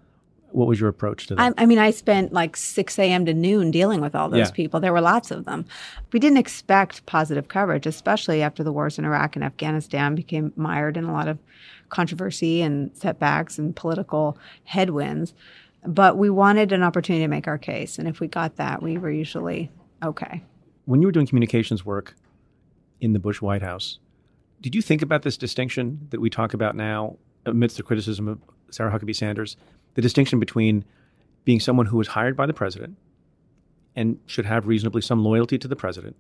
what was your approach to that? I, I mean, I spent like six a.m. to noon dealing with all those yeah. people. There were lots of them. We didn't expect positive coverage, especially after the wars in Iraq and Afghanistan became mired in a lot of controversy and setbacks and political headwinds. But we wanted an opportunity to make our case. And if we got that, we were usually okay. When you were doing communications work in the Bush White House, did you think about this distinction that we talk about now amidst the criticism of Sarah Huckabee Sanders, the distinction between being someone who was hired by the president and should have reasonably some loyalty to the president,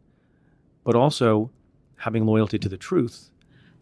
but also having loyalty to the truth?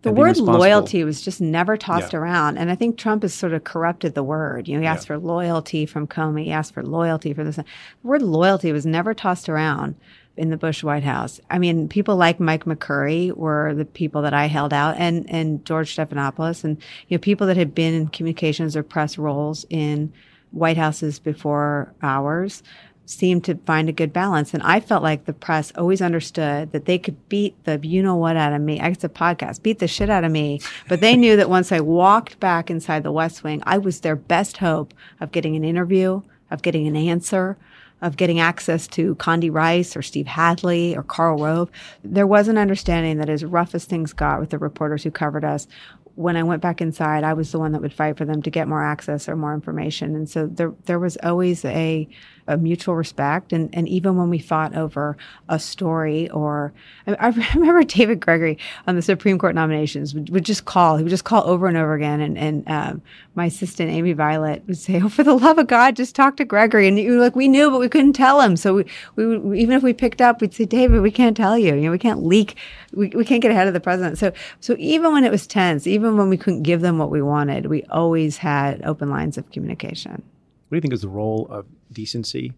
The word loyalty was just never tossed yeah. around. And I think Trump has sort of corrupted the word. You know, he asked yeah. for loyalty from Comey. He asked for loyalty for this. The word loyalty was never tossed around in the Bush White House. I mean, people like Mike McCurry were the people that I held out, and, and George Stephanopoulos, and, you know, people that had been in communications or press roles in White Houses before ours seemed to find a good balance. And I felt like the press always understood that they could beat the you-know-what out of me. I guess a podcast, beat the shit out of me. But they knew that once I walked back inside the West Wing, I was their best hope of getting an interview, of getting an answer, of getting access to Condi Rice or Steve Hadley or Karl Rove. There was an understanding that as rough as things got with the reporters who covered us, when I went back inside, I was the one that would fight for them to get more access or more information. And so there there was always a, a mutual respect. And, and even when we fought over a story or – I remember David Gregory on the Supreme Court nominations would, would just call. He would just call over and over again. And, and um, my assistant, Amy Violet, would say, oh, for the love of God, just talk to Gregory. And you were like, we knew, but we couldn't tell him. So we, we, we even if we picked up, we'd say, David, we can't tell you. You know, we can't leak. We, we can't get ahead of the president. So so even when it was tense, even Even when we couldn't give them what we wanted, we always had open lines of communication. What do you think is the role of decency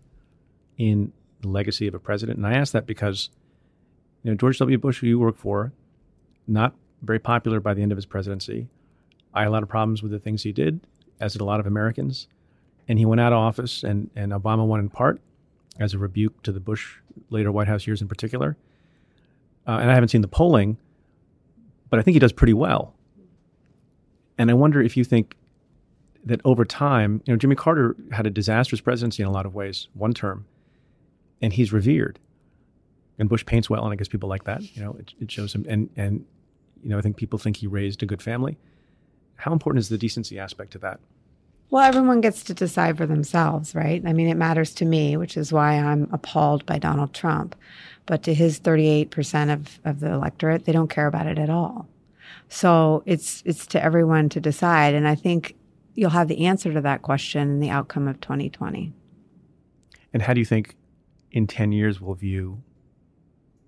in the legacy of a president? And I ask that because, you know, George W. Bush, who you work for, not very popular by the end of his presidency. I had a lot of problems with the things he did, as did a lot of Americans. And he went out of office, and, and Obama won in part as a rebuke to the Bush, later White House years in particular. Uh, and I haven't seen the polling, but I think he does pretty well. And I wonder if you think that over time, you know, Jimmy Carter had a disastrous presidency in a lot of ways, one term, and he's revered. And Bush paints well, and I guess people like that, you know, it, it shows him. And, and, you know, I think people think he raised a good family. How important is the decency aspect to that? Well, everyone gets to decide for themselves, right? I mean, it matters to me, which is why I'm appalled by Donald Trump. But to his thirty-eight percent of, of the electorate, they don't care about it at all. So it's it's to everyone to decide. And I think you'll have the answer to that question in the outcome of twenty twenty. And how do you think in ten years we'll view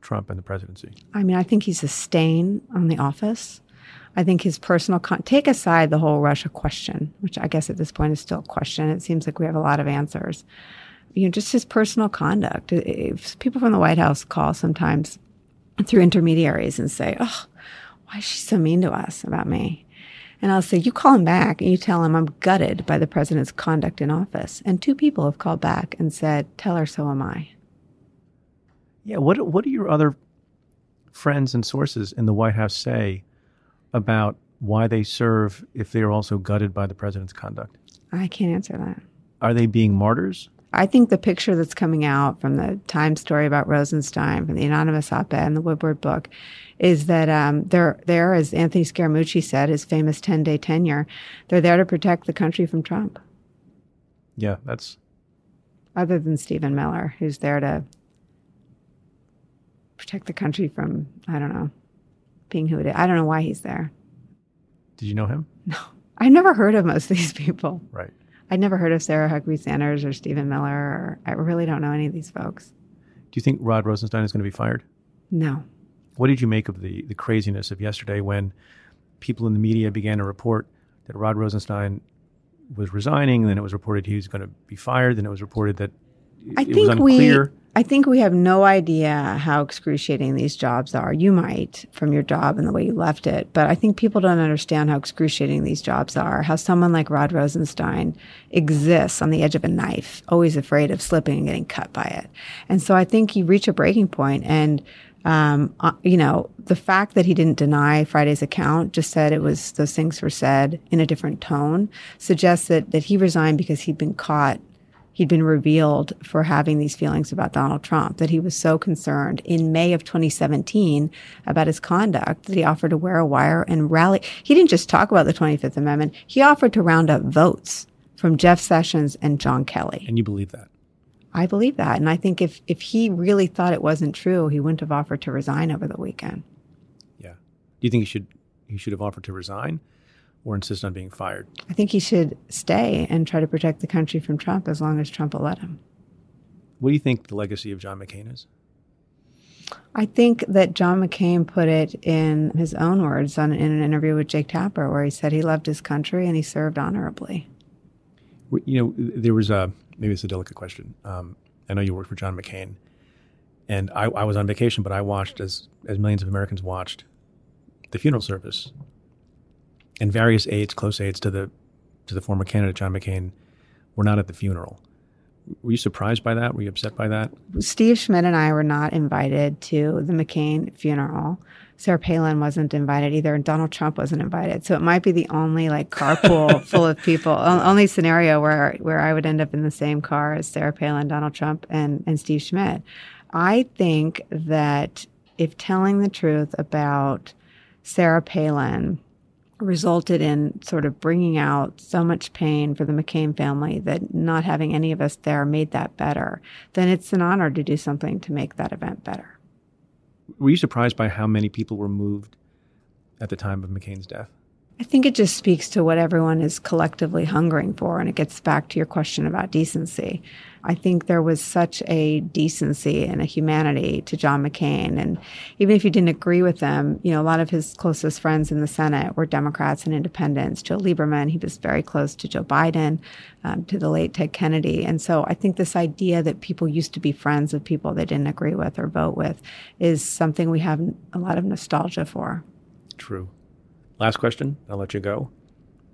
Trump and the presidency? I mean, I think he's a stain on the office. I think his personal con- – take aside the whole Russia question, which I guess at this point is still a question. It seems like we have a lot of answers. You know, just his personal conduct. If people from the White House call sometimes through intermediaries and say, oh, why is she so mean to us about me? And I'll say, you call him back and you tell him I'm gutted by the president's conduct in office. And two people have called back and said, tell her so am I. Yeah, what what do your other friends and sources in the White House say about why they serve if they're also gutted by the president's conduct? I can't answer that. Are they being martyrs? I think the picture that's coming out from the Times story about Rosenstein, from the anonymous op-ed and the Woodward book, is that um, they're there, as Anthony Scaramucci said, his famous ten-day tenure, they're there to protect the country from Trump. Yeah, that's... Other than Stephen Miller, who's there to protect the country from, I don't know, being who it is. I don't know why he's there. Did you know him? No. I've never heard of most of these people. Right. I'd never heard of Sarah Huckabee Sanders or Stephen Miller. Or, I really don't know any of these folks. Do you think Rod Rosenstein is going to be fired? No. What did you make of the, the craziness of yesterday when people in the media began to report that Rod Rosenstein was resigning, and then it was reported he was going to be fired, then it was reported that I it think was unclear. We, I think we have no idea how excruciating these jobs are. You might from your job and the way you left it, but I think people don't understand how excruciating these jobs are, how someone like Rod Rosenstein exists on the edge of a knife, always afraid of slipping and getting cut by it. And so I think you reach a breaking point. And Um, uh, you know, the fact that he didn't deny Friday's account, just said it was, those things were said in a different tone, suggests that, that he resigned because he'd been caught, he'd been revealed for having these feelings about Donald Trump, that he was so concerned in May of twenty seventeen about his conduct that he offered to wear a wire and rally. He didn't just talk about the twenty-fifth Amendment. He offered to round up votes from Jeff Sessions and John Kelly. And you believe that? I believe that. And I think if, if he really thought it wasn't true, he wouldn't have offered to resign over the weekend. Yeah. Do you think he should he should have offered to resign or insist on being fired? I think he should stay and try to protect the country from Trump as long as Trump will let him. What do you think the legacy of John McCain is? I think that John McCain put it in his own words on, in an interview with Jake Tapper, where he said he loved his country and he served honorably. You know, there was a... Maybe it's a delicate question. Um, I know you worked for John McCain, and I, I was on vacation, but I watched, as as millions of Americans watched, the funeral service. And various aides, close aides to the to the former candidate, John McCain, were not at the funeral. Were you surprised by that? Were you upset by that? Steve Schmidt and I were not invited to the McCain funeral. Sarah Palin wasn't invited either, and Donald Trump wasn't invited. So it might be the only like carpool full of people, only scenario where where I would end up in the same car as Sarah Palin, Donald Trump, and, and Steve Schmidt. I think that if telling the truth about Sarah Palin resulted in sort of bringing out so much pain for the McCain family that not having any of us there made that better, then it's an honor to do something to make that event better. Were you surprised by how many people were moved at the time of McCain's death? I think it just speaks to what everyone is collectively hungering for, and it gets back to your question about decency. I think there was such a decency and a humanity to John McCain, and even if you didn't agree with him, you know, a lot of his closest friends in the Senate were Democrats and independents. Joe Lieberman, he was very close to Joe Biden, um, to the late Ted Kennedy, and so I think this idea that people used to be friends of people they didn't agree with or vote with is something we have a lot of nostalgia for. True. Last question, I'll let you go.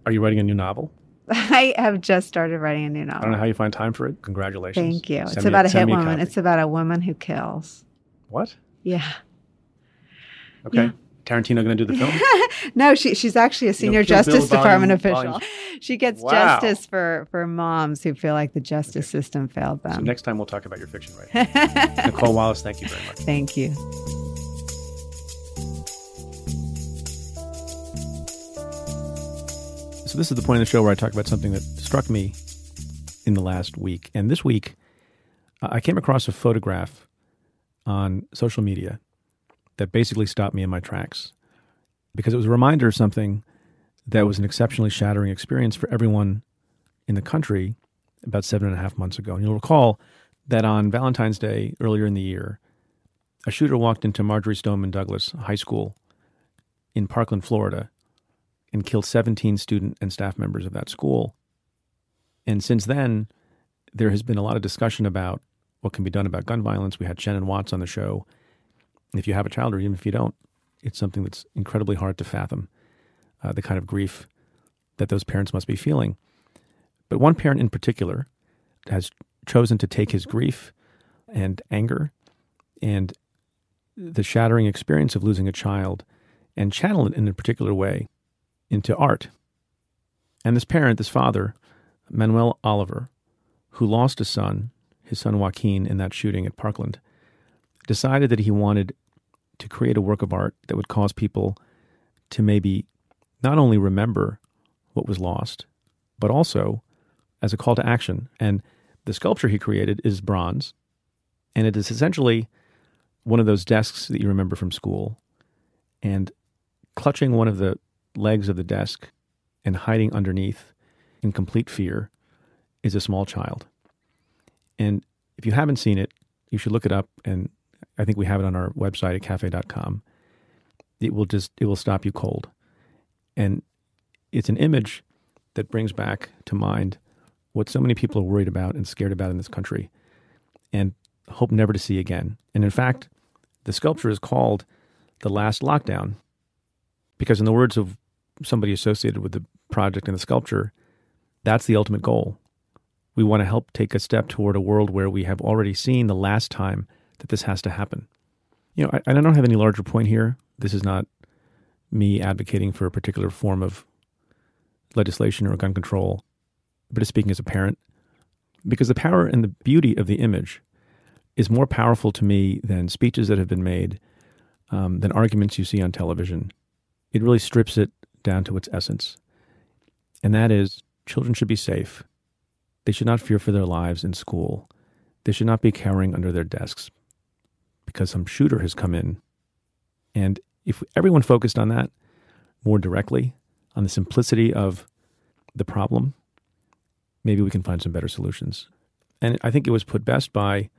Are you writing a new novel? I have just started writing a new novel. I don't know how you find time for it. Congratulations. Thank you. It's about a hit woman. It's about a woman who kills. What? Yeah. Okay. Yeah. Tarantino going to do the film? No, she, she's actually a senior Justice Department official. She gets justice for, for moms who feel like the justice system failed them. So next time we'll talk about your fiction writing. Nicolle Wallace, thank you very much. Thank you. So this is the point of the show where I talk about something that struck me in the last week. And this week, uh, I came across a photograph on social media that basically stopped me in my tracks, because it was a reminder of something that was an exceptionally shattering experience for everyone in the country about seven and a half months ago. And you'll recall that on Valentine's Day earlier in the year, a shooter walked into Marjory Stoneman Douglas High School in Parkland, Florida, and killed seventeen student and staff members of that school. And since then, there has been a lot of discussion about what can be done about gun violence. We had Shannon Watts on the show. If you have a child, or even if you don't, it's something that's incredibly hard to fathom, uh, the kind of grief that those parents must be feeling. But one parent in particular has chosen to take his grief and anger and the shattering experience of losing a child and channel it in a particular way into art. And this parent, this father, Manuel Oliver, who lost his son, his son Joaquin, in that shooting at Parkland, decided that he wanted to create a work of art that would cause people to maybe not only remember what was lost, but also as a call to action. And the sculpture he created is bronze, and it is essentially one of those desks that you remember from school. And clutching one of the legs of the desk and hiding underneath in complete fear is a small child. And if you haven't seen it, you should look it up. And I think we have it on our website at cafe dot com. It will just, it will stop you cold. And it's an image that brings back to mind what so many people are worried about and scared about in this country, and hope never to see again. And in fact, the sculpture is called The Last Lockdown, because in the words of somebody associated with the project and the sculpture, that's the ultimate goal. We want to help take a step toward a world where we have already seen the last time that this has to happen. You know, I, I don't have any larger point here. This is not me advocating for a particular form of legislation or gun control, but it's speaking as a parent, because the power and the beauty of the image is more powerful to me than speeches that have been made, um, than arguments you see on television. It really strips it down to its essence. And that is, children should be safe. They should not fear for their lives in school. They should not be cowering under their desks because some shooter has come in. And if everyone focused on that more directly, on the simplicity of the problem, maybe we can find some better solutions. And I think it was put best by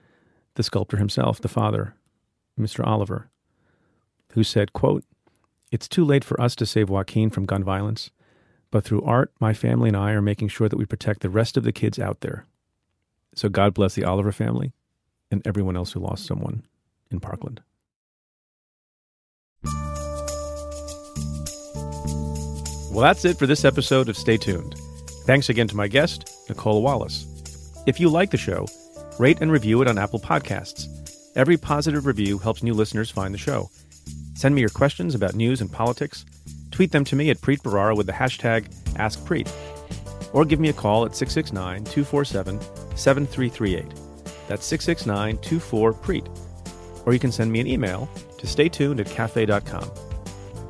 the sculptor himself, the father, Mister Oliver, who said, quote, "It's too late for us to save Joaquin from gun violence, but through art, my family and I are making sure that we protect the rest of the kids out there." So God bless the Oliver family and everyone else who lost someone in Parkland. Well, that's it for this episode of Stay Tuned. Thanks again to my guest, Nicolle Wallace. If you like the show, rate and review it on Apple Podcasts. Every positive review helps new listeners find the show. Send me your questions about news and politics. Tweet them to me at Preet Bharara with the hashtag AskPreet. Or give me a call at six six nine, two four seven, seven three three eight. That's six six nine, two four, P R E E T. Or you can send me an email to staytuned at cafe dot com.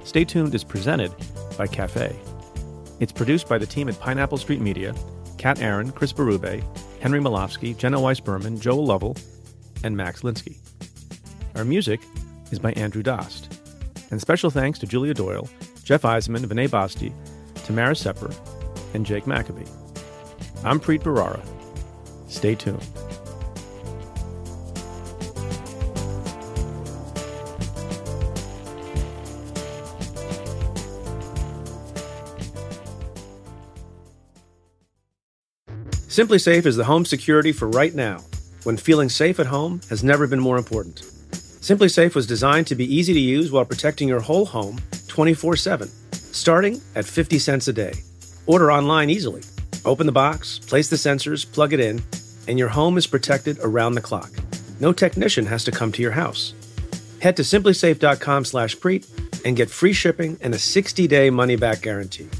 Stay Tuned is presented by CAFE. It's produced by the team at Pineapple Street Media, Kat Aaron, Chris Berube, Henry Malofsky, Jenna Weiss-Berman, Joel Lovell, and Max Linsky. Our music is by Andrew Dost. And special thanks to Julia Doyle, Jeff Eisenman, Vinay Basti, Tamara Sepper, and Jake Mackabee. I'm Preet Bharara. Stay tuned. Simply Safe is the home security for right now, when feeling safe at home has never been more important. Simply Safe was designed to be easy to use while protecting your whole home twenty-four seven, starting at fifty cents a day. Order online easily. Open the box, place the sensors, plug it in, and your home is protected around the clock. No technician has to come to your house. Head to simply safe dot com slash Preet and get free shipping and a sixty-day money-back guarantee.